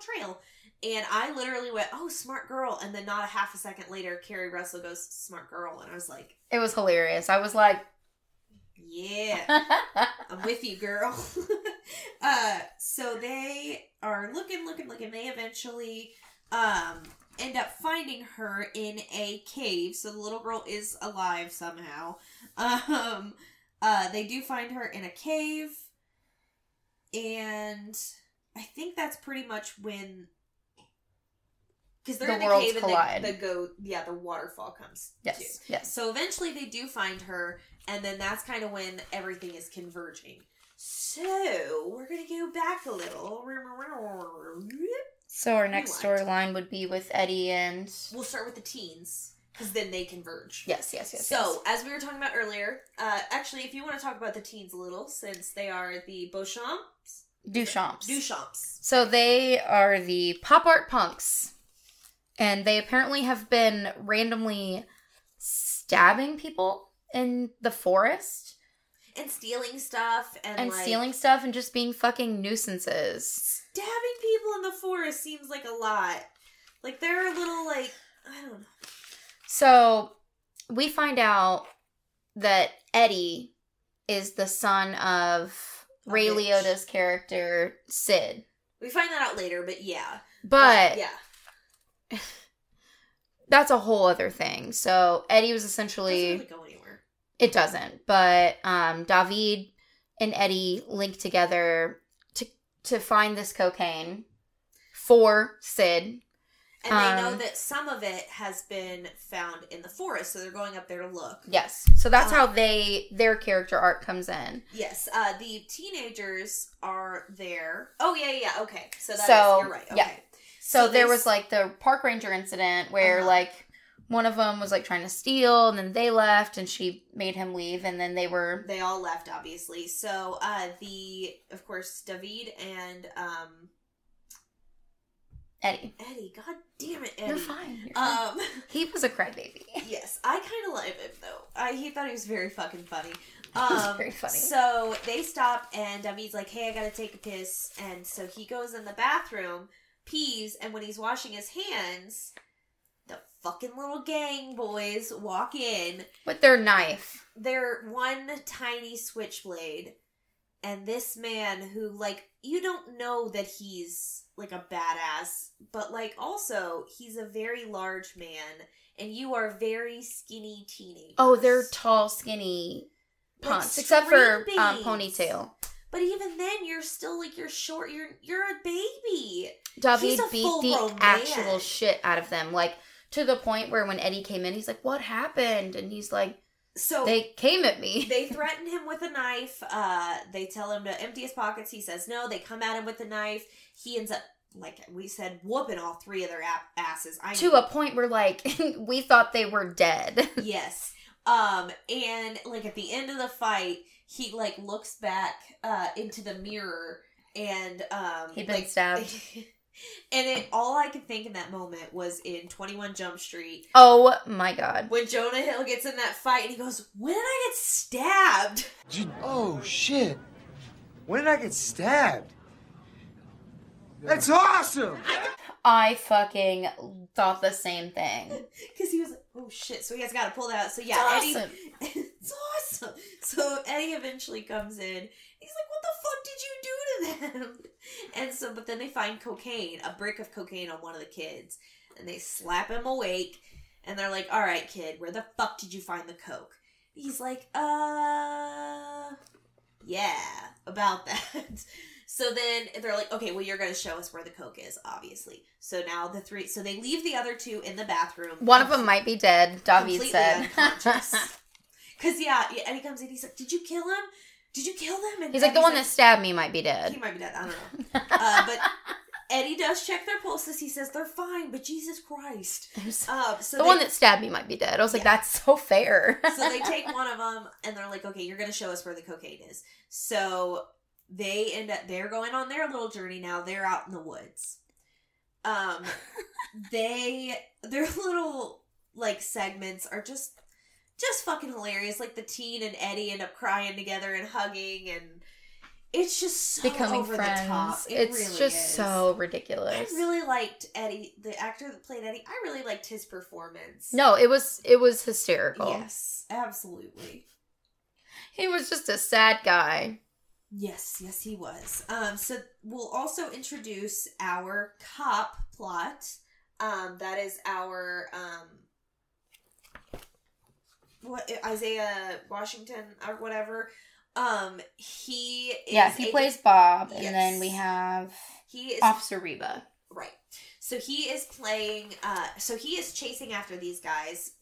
trail. And I literally went, oh, smart girl. And then not a half a second later, Kerri Russell goes, smart girl. And I was like... It was hilarious. I was like... Yeah. I'm with you, girl. So they are looking. They eventually end up finding her in a cave. So the little girl is alive somehow. They do find her in a cave. And I think that's pretty much when... Because they're in the cave and the waterfall comes too. Yes. So eventually they do find her, and then that's kind of when everything is converging. So we're going to go back a little. So our next storyline would be with Eddie and... We'll start with the teens, because then they converge. Yes. So as we were talking about earlier, actually, if you want to talk about the teens a little, since they are the Duchamps. So they are the pop art punks. And they apparently have been randomly stabbing people in the forest. And stealing stuff. And just being fucking nuisances. Stabbing people in the forest seems like a lot. They're a little, I don't know. So, we find out that Eddie is the son of Ray Liotta's character, Sid. We find that out later, but yeah. That's a whole other thing. So Eddie was essentially... It doesn't really go anywhere. It doesn't. But David and Eddie link together to find this cocaine for Sid. And they know that some of it has been found in the forest, so they're going up there to look. Yes. So that's how their character arc comes in. Yes. The teenagers are there. Oh, yeah. Okay. So you're right. Okay. Yeah. So there was, like, the park ranger incident where, like, one of them was, like, trying to steal, and then they left, and she made him leave, and then they were... They all left, obviously. So, of course, David and, Eddie, god damn it, Eddie. You're fine. He was a crybaby. Yes, I kind of love him, though. He thought he was very fucking funny. He was very funny. So, they stop, and David's like, hey, I gotta take a piss, and so he goes in the bathroom, pees, and when he's washing his hands... Fucking little gang boys walk in with their knife, their one tiny switchblade, and this man who, like, you don't know that he's like a badass, but like also he's a very large man, and you are very skinny teenagers. Oh, they're tall, skinny punks, like, except for ponytail. But even then, you're still, like, you're short. You're a baby. David beat the actual shit out of them, like. To the point where when Eddie came in, he's like, what happened? And he's like, "So they came at me. They threaten him with a knife. They tell him to empty his pockets. He says no. They come at him with a knife. He ends up, like we said, whooping all three of their asses. A point where, like, we thought they were dead. Yes. And, like, at the end of the fight, he, like, looks back into the mirror and... he'd been stabbed. And all I could think in that moment was in 21 Jump Street. Oh, my God. When Jonah Hill gets in that fight and he goes, when did I get stabbed? Oh, shit. When did I get stabbed? That's awesome! I fucking thought the same thing. Because he was like, oh, shit. So he has got to pull that out. So, yeah, it's awesome. It's awesome. So Eddie eventually comes in. He's like, what the fuck did you do to them? And so, but then they find cocaine, a brick of cocaine on one of the kids. And they slap him awake. And they're like, all right, kid, where the fuck did you find the coke? He's like, yeah, about that. So then they're like, okay, well, you're going to show us where the coke is, obviously. So now the three, so they leave the other two in the bathroom. One of them might be dead, David said. Unconscious. Because, yeah, and he comes in, he's like, did you kill him? Did you kill them? And he's like, the one that stabbed me might be dead. He might be dead. I don't know. But Eddie does check their pulses. He says, they're fine, but Jesus Christ. So the one that stabbed me might be dead. I was like, that's so fair. So they take one of them, and they're like, okay, you're going to show us where the cocaine is. So they end up, they're going on their little journey now. They're out in the woods. Their little, like, segments are just fucking hilarious. Like, the teen and Eddie end up crying together and hugging, and it's just so becoming over friends. The top. It's really so ridiculous. I really liked Eddie, the actor that played Eddie. I really liked his performance. No, it was hysterical. Yes, absolutely. He was just a sad guy. Yes, he was. So we'll also introduce our cop plot. That is our Isaiah Washington or whatever. He is... Yes, he plays Bob, and then we have Officer Reba. Right. So he is playing... so he is chasing after these guys,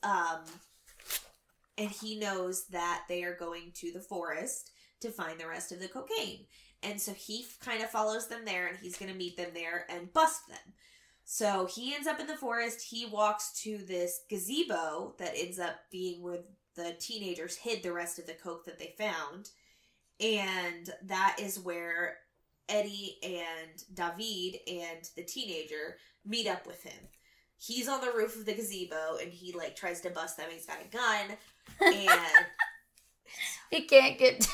and he knows that they are going to the forest to find the rest of the cocaine. And so he kind of follows them there, and he's going to meet them there and bust them. So he ends up in the forest. He walks to this gazebo that ends up being where the teenagers hid the rest of the coke that they found. And that is where Eddie and David and the teenager meet up with him. He's on the roof of the gazebo, and he, like, tries to bust them. He's got a gun. And he can't get down.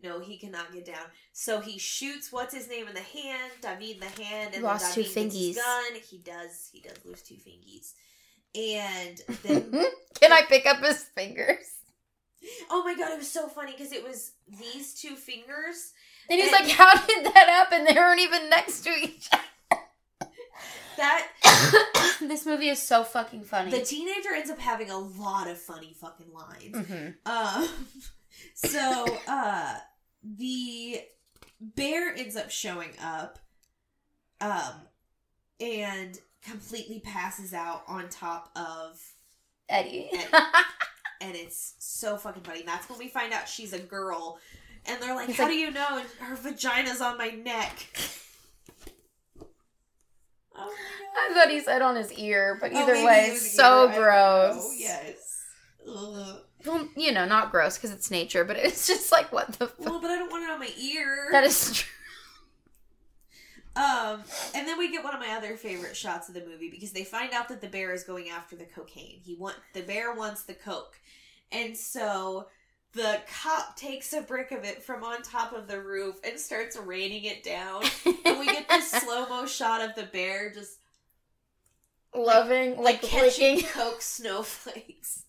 No, he cannot get down. So he shoots what's-his-name in the hand, David in the hand, and lost then David gets his gun. He does lose two fingies. And then... Can I pick up his fingers? Oh my God, it was so funny because it was these two fingers. And he's like, how did that happen? They weren't even next to each other. This movie is so fucking funny. The teenager ends up having a lot of funny fucking lines. Mm-hmm. So, the bear ends up showing up, and completely passes out on top of Eddie. And it's so fucking funny. That's when we find out she's a girl. And they're like, how do you know? And her vagina's on my neck. Oh my God. I thought he said on his ear, but either way, it's so gross. Yes. Ugh. Well, you know, not gross because it's nature, but it's just like, what the fuck? Well, but I don't want it on my ear. That is true. And then we get one of my other favorite shots of the movie because they find out that the bear is going after the cocaine. The bear wants the coke. And so the cop takes a brick of it from on top of the roof and starts raining it down. And we get this slow-mo shot of the bear just loving, like catching coke snowflakes.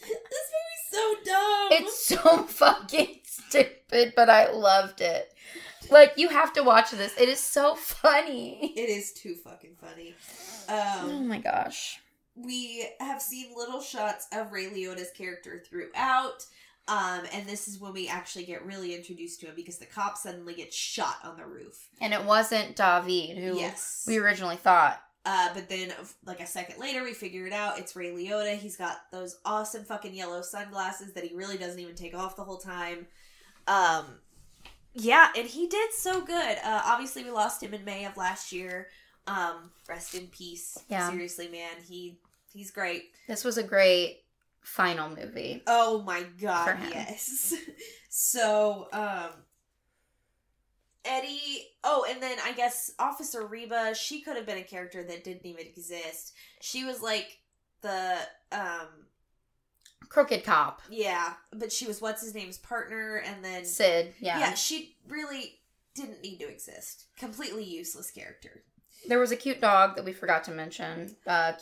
This movie's so dumb. It's so fucking stupid, but I loved it. Like, you have to watch this. It is so funny. It is too fucking funny. Oh my gosh. We have seen little shots of Ray Liotta's character throughout. And this is when we actually get really introduced to him because the cop suddenly gets shot on the roof. And it wasn't David, who we originally thought. But then, like, a second later, we figure it out. It's Ray Liotta. He's got those awesome fucking yellow sunglasses that he really doesn't even take off the whole time. Yeah, and he did so good. Obviously, we lost him in May of last year. Rest in peace. Yeah. Seriously, man. He's great. This was a great final movie. Oh, my God, yes. So, Eddie, and then I guess Officer Reba, she could have been a character that didn't even exist. She was like the, crooked cop. Yeah, but she was what's-his-name's partner, and then Sid, yeah. Yeah, she really didn't need to exist. Completely useless character. There was a cute dog that we forgot to mention.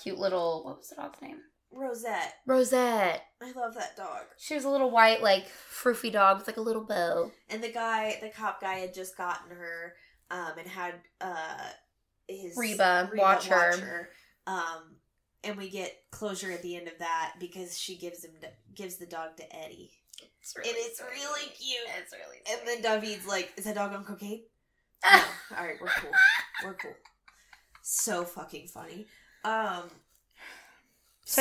Cute little, what was the dog's name? Rosette. I love that dog. She was a little white, like, froofy dog with, like, a little bow. And the cop guy had just gotten her, and had, his... Reba watcher. And we get closure at the end of that because she gives the dog to Eddie. It's really cute. It's really sweet. And then David's like, is that dog on cocaine? No. All right, we're cool. We're cool. So fucking funny. So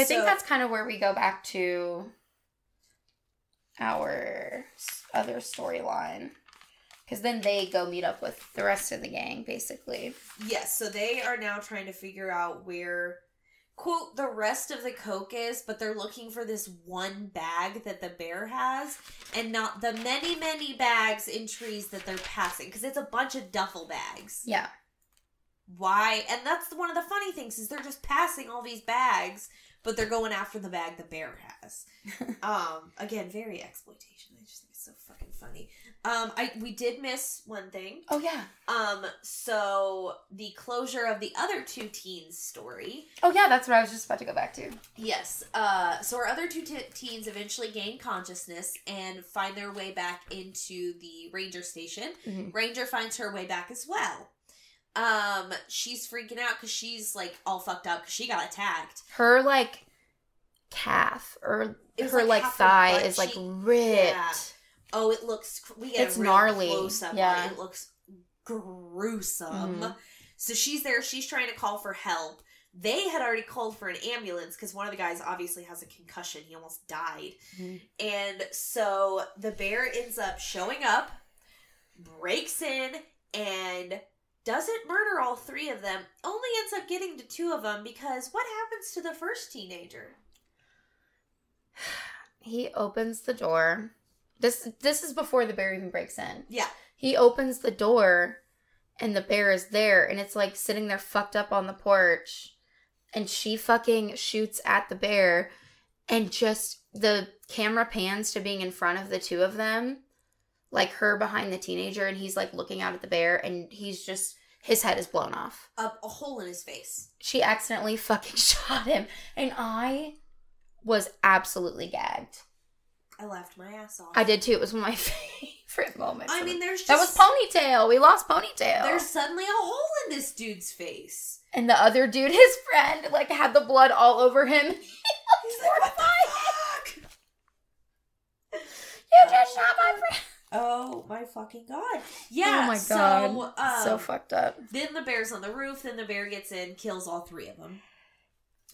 I think that's kind of where we go back to our other storyline. Because then they go meet up with the rest of the gang, basically. Yes, so they are now trying to figure out where, quote, the rest of the coke is, but they're looking for this one bag that the bear has, and not the many, many bags in trees that they're passing. Because it's a bunch of duffel bags. Yeah. Why? And that's one of the funny things, is they're just passing all these bags, but they're going after the bag the bear has. Again, very exploitation. I just think it's so fucking funny. We did miss one thing. Oh, yeah. So the closure of the other two teens' story. Oh, yeah, that's what I was just about to go back to. Yes. So our other two teens eventually gain consciousness and find their way back into the ranger station. Mm-hmm. Ranger finds her way back as well. She's freaking out because she's, like, all fucked up because she got attacked. Her, like, calf or her, like thigh is, like, ripped. Yeah. Oh, it looks... We get it's a gnarly. Close-up. Yeah. It looks gruesome. Mm-hmm. So she's there. She's trying to call for help. They had already called for an ambulance because one of the guys obviously has a concussion. He almost died. Mm-hmm. And so the bear ends up showing up, breaks in, and... doesn't murder all three of them, only ends up getting to two of them because what happens to the first teenager? He opens the door. This is before the bear even breaks in. Yeah. He opens the door and the bear is there and it's like sitting there fucked up on the porch and she fucking shoots at the bear and just the camera pans to being in front of the two of them. Like, her behind the teenager, and he's, like, looking out at the bear, and he's just... his head is blown off. A hole in his face. She accidentally fucking shot him, and I was absolutely gagged. I laughed my ass off. I did, too. It was one of my favorite moments. I mean, there's just... that was Ponytail. We lost Ponytail. There's suddenly a hole in this dude's face. And the other dude, his friend, like, had the blood all over him. He's like, what the fuck? You just shot my friend. Oh, my fucking god. Yeah. Oh my god. So fucked up. Then the bear's on the roof. Then the bear gets in, kills all three of them.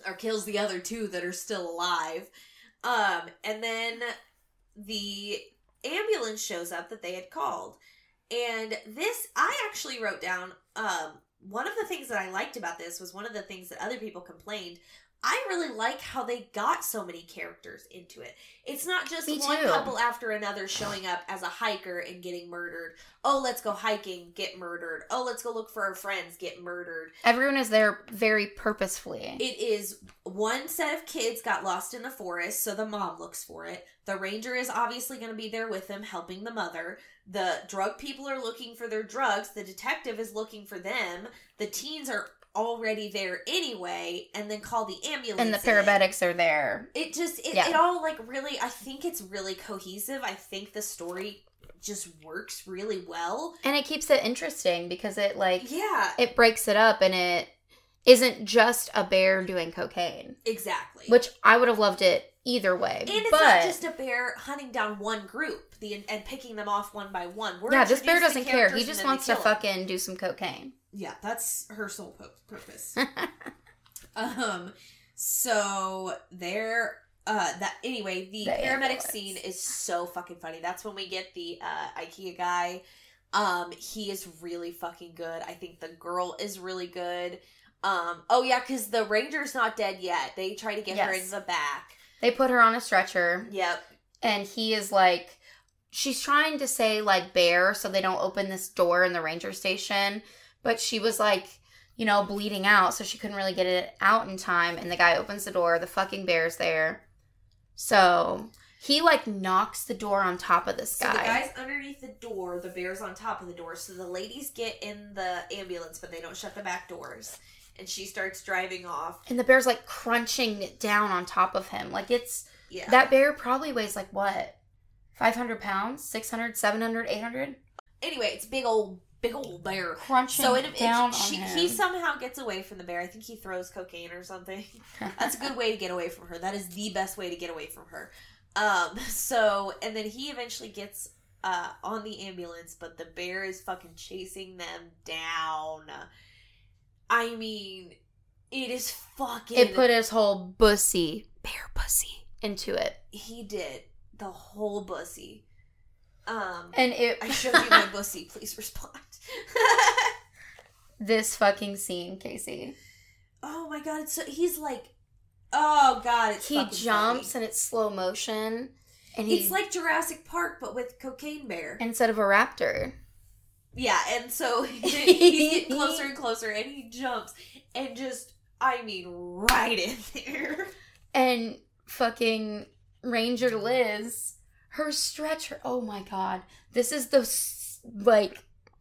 Or kills the other two that are still alive. And then the ambulance shows up that they had called. And this, I actually wrote down, one of the things that I liked about this was one of the things that other people complained. I really like how they got so many characters into it. It's not just one couple after another showing up as a hiker and getting murdered. Oh, let's go hiking, get murdered. Oh, let's go look for our friends, get murdered. Everyone is there very purposefully. It is one set of kids got lost in the forest, so the mom looks for it. The ranger is obviously going to be there with them, helping the mother. The drug people are looking for their drugs. The detective is looking for them. The teens are already there anyway, and then call the ambulance. And the paramedics are there. It just, it all like really, I think it's really cohesive. I think the story just works really well. And it keeps it interesting because it like, it breaks it up and it isn't just a bear doing cocaine. Exactly. Which I would have loved it either way. And it's not just a bear hunting down one group and picking them off one by one. This bear doesn't care. He just wants to fucking do some cocaine. Yeah, that's her sole purpose. So there, the paramedic scene is so fucking funny. That's when we get the IKEA guy. He is really fucking good. I think the girl is really good. Because the ranger's not dead yet. They try to get her in the back. They put her on a stretcher. Yep. And he is like, she's trying to say like bear so they don't open this door in the ranger station. But she was, like, you know, bleeding out, so she couldn't really get it out in time. And the guy opens the door. The fucking bear's there. So he, like, knocks the door on top of this guy. So the guy's underneath the door. The bear's on top of the door. So the ladies get in the ambulance, but they don't shut the back doors. And she starts driving off. And the bear's, like, crunching down on top of him. Like, it's... Yeah. That bear probably weighs, like, what? 500 pounds? 600? 700? 800? Anyway, it's big old bear. Crunching so down on him. He somehow gets away from the bear. I think he throws cocaine or something. That's a good way to get away from her. That is the best way to get away from her. And then he eventually gets on the ambulance, but the bear is fucking chasing them down. I mean, it is fucking... It put his whole bussy, bear bussy, into it. He did. The whole bussy. I showed you my bussy. Please respond. This fucking scene, Casey. Oh my god! So he's like, oh god! He jumps funny. And it's slow motion, and it's like Jurassic Park but with Cocaine Bear instead of a raptor. Yeah, and so he's getting closer and closer, and he jumps, and just right in there. And fucking Ranger Liz. Her stretcher, oh my god. This is the,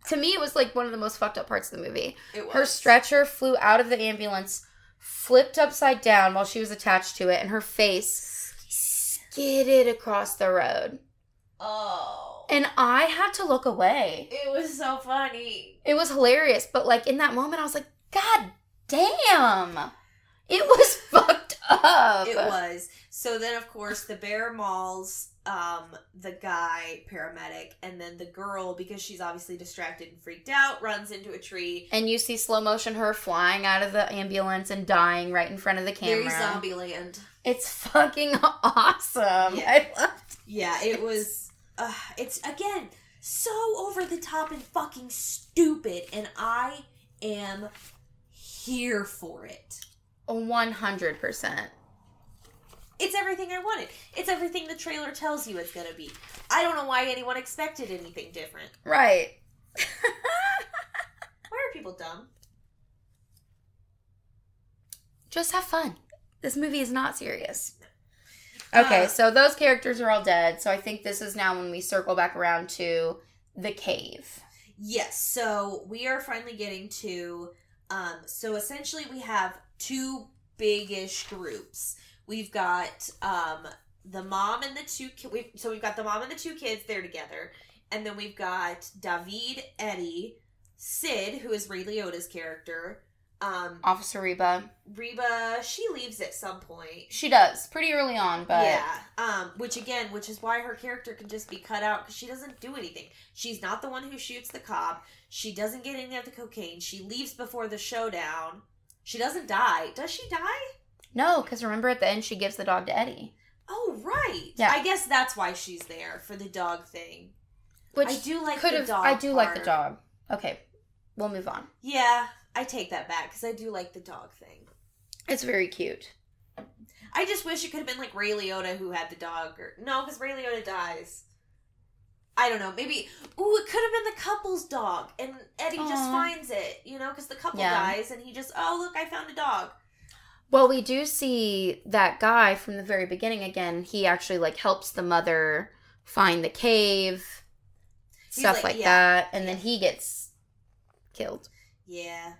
to me it was like one of the most fucked up parts of the movie. It was. Her stretcher flew out of the ambulance, flipped upside down while she was attached to it, and her face skidded across the road. Oh. And I had to look away. It was so funny. It was hilarious, but in that moment I was like, god damn. It was fucked up. It was. So then, of course, the bear mauls the guy paramedic, and then the girl, because she's obviously distracted and freaked out, runs into a tree. And you see slow motion her flying out of the ambulance and dying right in front of the camera. Very Zombieland. It's fucking awesome. Yeah. I loved it. Yeah, it was. It's again so over the top and fucking stupid, and I am here for it. 100%. It's everything I wanted. It's everything the trailer tells you it's going to be. I don't know why anyone expected anything different. Right. Why are people dumb? Just have fun. This movie is not serious. Okay, so those characters are all dead. So I think this is now when we circle back around to the cave. Yes, so we are finally getting to... so essentially we have two big-ish groups. We've got the mom and the two kids. So we've got the mom and the two kids. They're together. And then we've got David, Eddie, Sid, who is Ray Liotta's character, Officer Reba. Reba, she leaves at some point. She does. Pretty early on, but... Yeah. Which is why her character can just be cut out, because she doesn't do anything. She's not the one who shoots the cop. She doesn't get any of the cocaine. She leaves before the showdown. She doesn't die. Does she die? No, because remember at the end, she gives the dog to Eddie. Oh, right. Yeah. I guess that's why she's there, for the dog thing. Which I do like the dog. I do like the dog. Okay. We'll move on. Yeah. I take that back, because I do like the dog thing. It's very cute. I just wish it could have been like Ray Liotta who had the dog. No, because Ray Liotta dies. I don't know. Maybe... Ooh, it could have been the couple's dog, and Eddie just finds it, you know, because the couple dies, and he just, oh, look, I found a dog. Well, we do see that guy from the very beginning again. He actually, like, helps the mother find the cave, stuff like that, and then he gets killed. Yeah.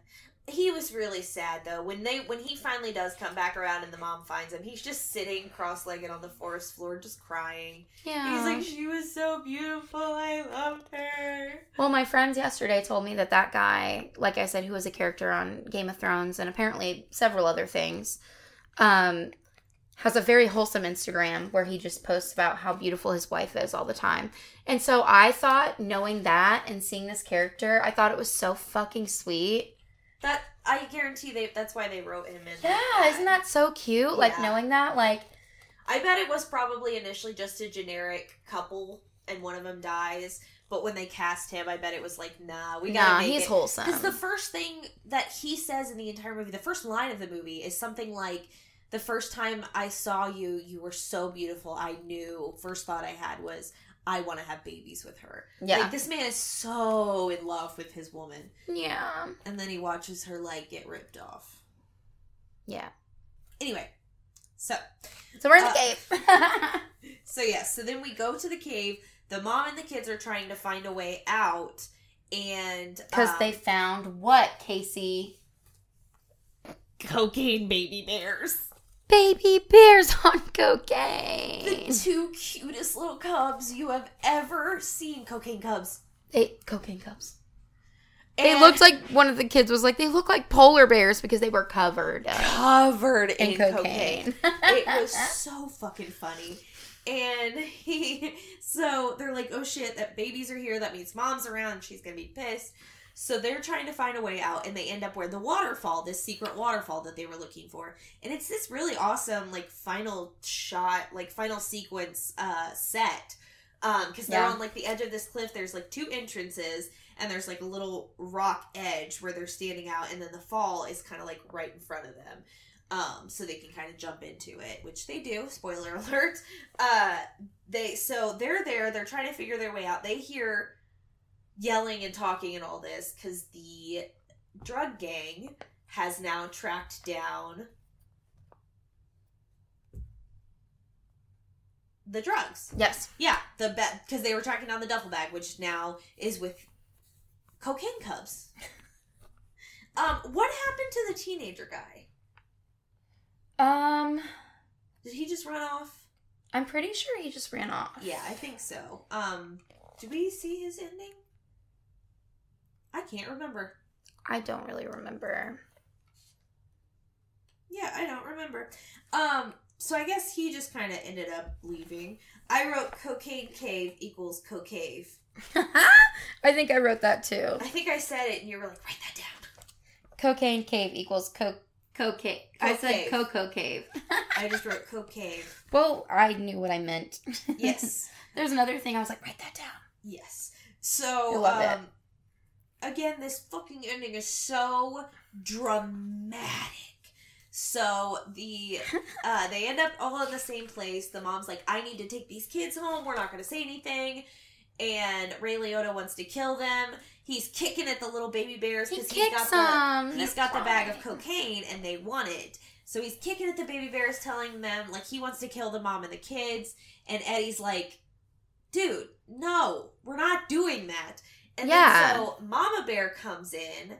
He was really sad, though. When he finally does come back around and the mom finds him, he's just sitting cross-legged on the forest floor, just crying. Yeah. He's like, she was so beautiful. I loved her. Well, my friends yesterday told me that guy, like I said, who was a character on Game of Thrones and apparently several other things, has a very wholesome Instagram where he just posts about how beautiful his wife is all the time. And so I thought, knowing that and seeing this character, I thought it was so fucking sweet. That, I guarantee that's why they wrote him in. Yeah, like, isn't that so cute? Yeah. Like, knowing that, like... I bet it was probably initially just a generic couple and one of them dies, but when they cast him, I bet it was like, he's wholesome. Because the first thing that he says in the entire movie, the first line of the movie is something like, the first time I saw you, you were so beautiful. I knew, first thought I had was, I want to have babies with her. Yeah. Like, this man is so in love with his woman. Yeah. And then he watches her, like, get ripped off. Yeah. Anyway. So we're in the cave. So then we go to the cave. The mom and the kids are trying to find a way out. And... Because they found what, Casey? Cocaine baby bears. Baby bears on cocaine. The two cutest little cubs you have ever seen. Cocaine cubs. It looked like one of the kids was like, they look like polar bears because they were covered in cocaine. It was so fucking funny. And so they're like, oh shit, that babies are here. That means mom's around. And she's going to be pissed. So they're trying to find a way out, and they end up where the waterfall, this secret waterfall that they were looking for. And it's this really awesome, like, final shot, like, final sequence set. Because they're on, like, the edge of this cliff. There's, like, two entrances, and there's, like, a little rock edge where they're standing out. And then the fall is kind of, like, right in front of them. So they can kind of jump into it, which they do. Spoiler alert. So they're there. They're trying to figure their way out. They hear... yelling and talking and all this, because the drug gang has now tracked down the drugs. Yes. Yeah, because they were tracking down the duffel bag, which now is with cocaine cubs. What happened to the teenager guy? Did he just run off? I'm pretty sure he just ran off. Yeah, I think so. Did we see his ending? I can't remember. I don't really remember. Yeah, I don't remember. So I guess he just kind of ended up leaving. I wrote cocaine cave equals co-cave. I think I wrote that too. I think I said it and you were like, write that down. Cocaine cave equals co-cave. I said coco cave. I just wrote co-cave. Well, I knew what I meant. Yes. There's another thing I was like, write that down. Yes. So, I love it. Again, this fucking ending is so dramatic. So, they end up all in the same place. The mom's like, I need to take these kids home. We're not going to say anything. And Ray Liotta wants to kill them. He's kicking at the little baby bears because he's got the bag of cocaine and they want it. So he's kicking at the baby bears, telling them, like, he wants to kill the mom and the kids. And Eddie's like, dude, no, we're not doing that. And then so Mama Bear comes in,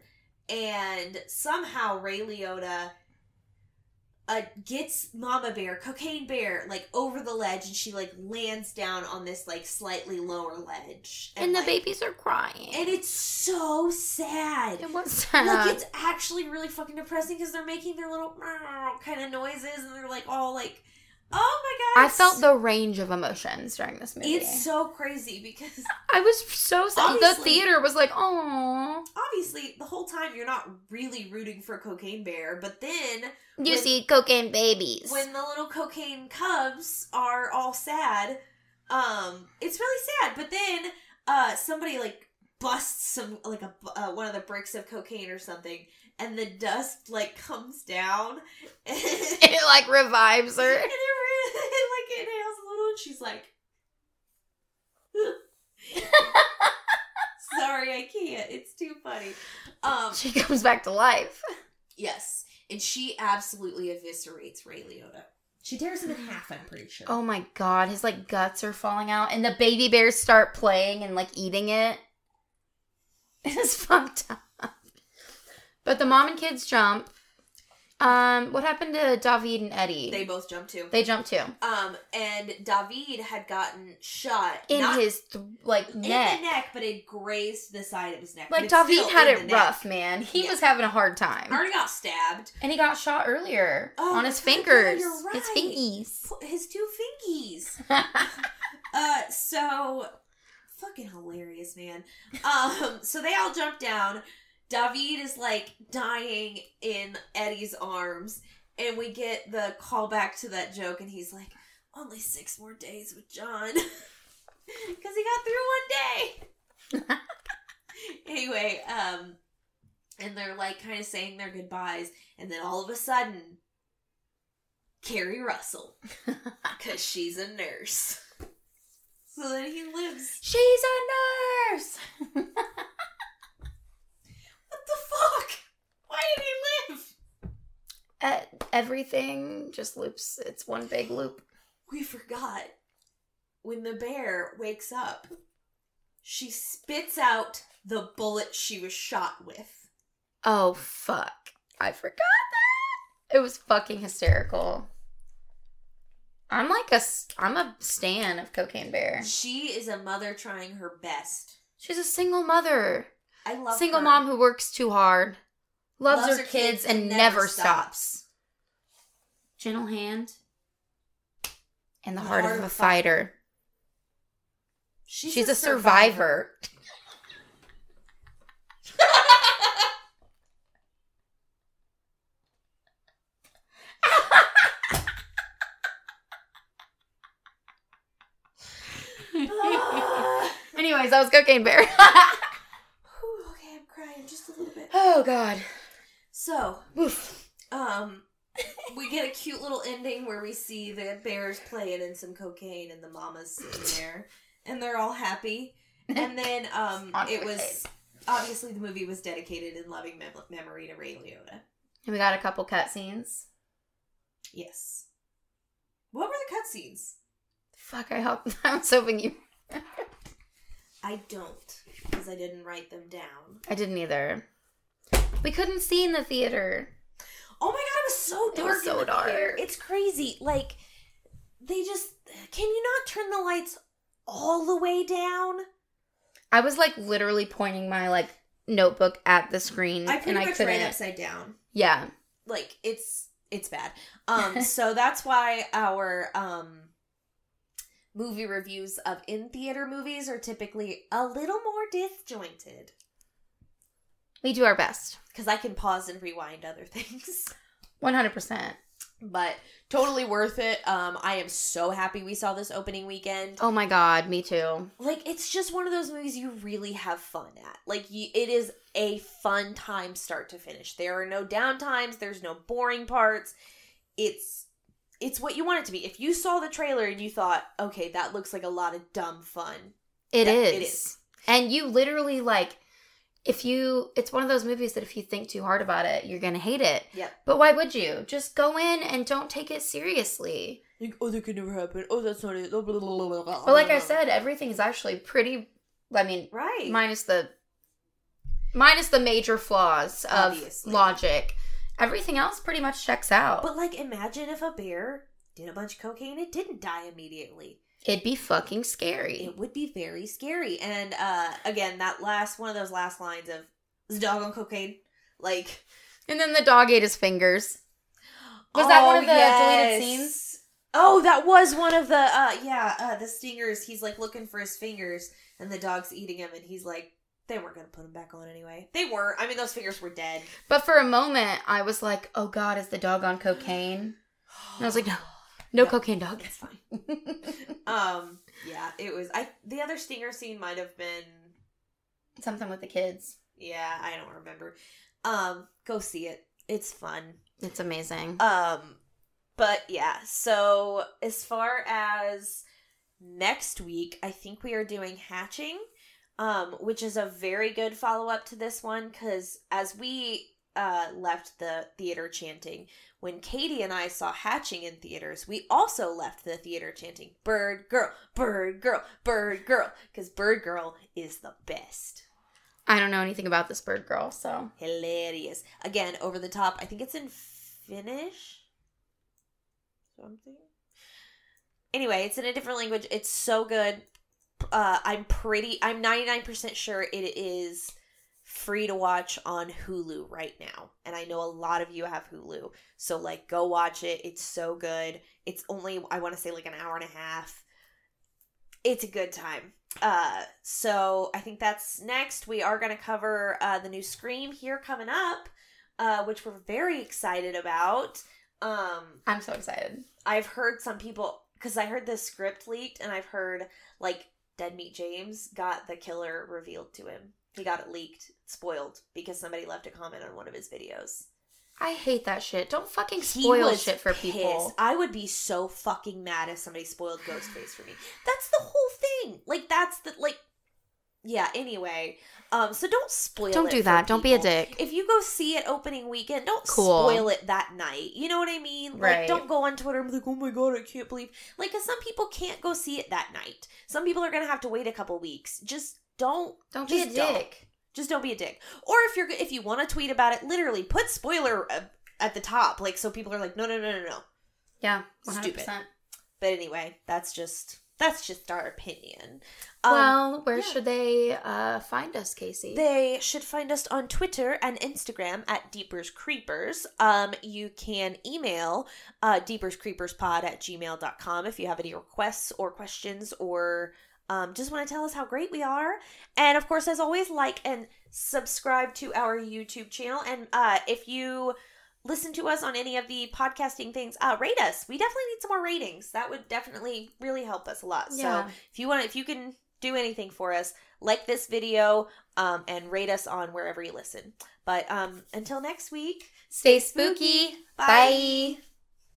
and somehow Ray Liotta gets Mama Bear, Cocaine Bear, like, over the ledge, and she, like, lands down on this, like, slightly lower ledge. And the babies are crying. And it's so sad. It was sad. Like, it's actually really fucking depressing, because they're making their little kind of noises, and they're, like, all, like, oh my god. I felt the range of emotions during this movie. It's so crazy because I was so sad. The theater was like, oh. Obviously, the whole time you're not really rooting for Cocaine Bear, but then you see cocaine babies. When the little cocaine cubs are all sad, it's really sad. But then somebody like busts some like a one of the bricks of cocaine or something. And the dust, like, comes down. And it, like, revives her. And it like, inhales a little. And she's like, sorry, I can't. It's too funny. She comes back to life. Yes. And she absolutely eviscerates Ray Liotta. She tears him in half, I'm pretty sure. Oh, my God. His, like, guts are falling out. And the baby bears start playing and, like, eating it. It's fucked up. But the mom and kids jump. What happened to David and Eddie? They both jumped too. They jumped too. And David had gotten shot in his neck. In the neck, but it grazed the side of his neck. Like, David had it rough, man. He was having a hard time. Already got stabbed. And he got shot earlier on his fingers. God, you're right. His fingies. His two fingies. So fucking hilarious, man. So they all jumped down. David is, like, dying in Eddie's arms, and we get the callback to that joke, and he's like, only 6 more days with John, because he got through one day. Anyway, and they're, like, kind of saying their goodbyes, and then all of a sudden, Kerri Russell, because she's a nurse. So then he lives. She's a nurse! Fuck! Why did he live? Everything just loops. It's one big loop. We forgot. When the bear wakes up, she spits out the bullet she was shot with. Oh, fuck. I forgot that. It was fucking hysterical. I'm a stan of Cocaine Bear. She is a mother trying her best. She's a single mother. I love single her. Mom who works too hard, loves her kids, and never stops. Gentle hand and the heart of a fighter. She's a survivor. Anyways, that was Cocaine Bear. Just a little bit. Oh, God. So, oof. We get a cute little ending where we see the bears playing in some cocaine and the mama's sitting there. And they're all happy. And then it was, obviously the movie was dedicated in loving memory to Ray Liotta. And we got a couple cutscenes. Yes. What were the cutscenes? Fuck, I was hoping you... I don't, because I didn't write them down. I didn't either. We couldn't see in the theater. Oh my god, it was so dark. It was so dark. It's crazy. Like, they just... Can you not turn the lights all the way down? I was, like, literally pointing my, like, notebook at the screen. I pretty much ran upside down. Yeah. Like, it's bad. So that's why our... movie reviews of in-theater movies are typically a little more disjointed. We do our best. Because I can pause and rewind other things. 100%. But totally worth it. I am so happy we saw this opening weekend. Oh my god, me too. Like, it's just one of those movies you really have fun at. Like, it is a fun time start to finish. There are no downtimes. There's no boring parts. It's what you want it to be. If you saw the trailer and you thought, okay, that looks like a lot of dumb fun. It is. And you literally, like, it's one of those movies that if you think too hard about it, you're going to hate it. Yep. But why would you? Just go in and don't take it seriously. Like, oh, that could never happen. Oh, that's not it. Blah, blah, blah, blah, blah. But like I said, everything is actually pretty, I mean, right. Minus the major flaws of logic. Everything else pretty much checks out. But, like, imagine if a bear did a bunch of cocaine and it didn't die immediately. It'd be fucking scary. It would be very scary. And, again, that last, one of those last lines of, is the dog on cocaine? Like. And then the dog ate his fingers. Was that one of the deleted scenes? Oh, that was one of the, the stingers. He's, like, looking for his fingers, and the dog's eating him, and he's like, they weren't going to put him back on anyway. They were. I mean, those fingers were dead. But for a moment, I was like, oh, God, is the dog on cocaine? And I was like, no cocaine dog. It's fine. Yeah, it was. The other stinger scene might have been something with the kids. Yeah, I don't remember. Go see it. It's fun. It's amazing. But yeah, so as far as next week, I think we are doing Hatching, which is a very good follow-up to this one, because as we left the theater chanting, when Katie and I saw Hatching in theaters, we also left the theater chanting, Bird Girl, Bird Girl, Bird Girl, because Bird Girl is the best. I don't know anything about this Bird Girl, so. Hilarious. Again, over the top. I think it's in Finnish. Something. Anyway, it's in a different language. It's so good. I'm 99% sure it is free to watch on Hulu right now. And I know a lot of you have Hulu. So, like, go watch it. It's so good. It's only, I want to say, like, an hour and a half. It's a good time. So, I think that's next. We are going to cover the new Scream here coming up, which we're very excited about. I'm so excited. I've heard some people, because I heard the script leaked, and I've heard, like, Dead Meat James got the killer revealed to him. He got it leaked, spoiled, because somebody left a comment on one of his videos. I hate that shit. Don't fucking spoil shit for people. I would be so fucking mad if somebody spoiled Ghostface for me. That's the whole thing. Like, that's the, like, yeah, anyway. So don't spoil it. Don't do that. Don't be a dick. If you go see it opening weekend, don't spoil it that night. You know what I mean? Like, right. Don't go on Twitter and be like, oh my God, I can't believe. Like, because some people can't go see it that night. Some people are going to have to wait a couple weeks. Just don't. Don't be a dick. Just don't be a dick. Or if you want to tweet about it, literally put spoiler at the top. Like, so people are like, no. Yeah, 100%. Stupid. But anyway, that's just our opinion. Well, where should they find us, Casey? They should find us on Twitter and Instagram at Deepers Creepers. You can email deeperscreeperspod@gmail.com if you have any requests or questions or just want to tell us how great we are. And, of course, as always, like and subscribe to our YouTube channel. And if you listen to us on any of the podcasting things, rate us. We definitely need some more ratings. That would definitely really help us a lot. Yeah. So if you can do anything for us, like this video and rate us on wherever you listen. But until next week, stay spooky. Bye.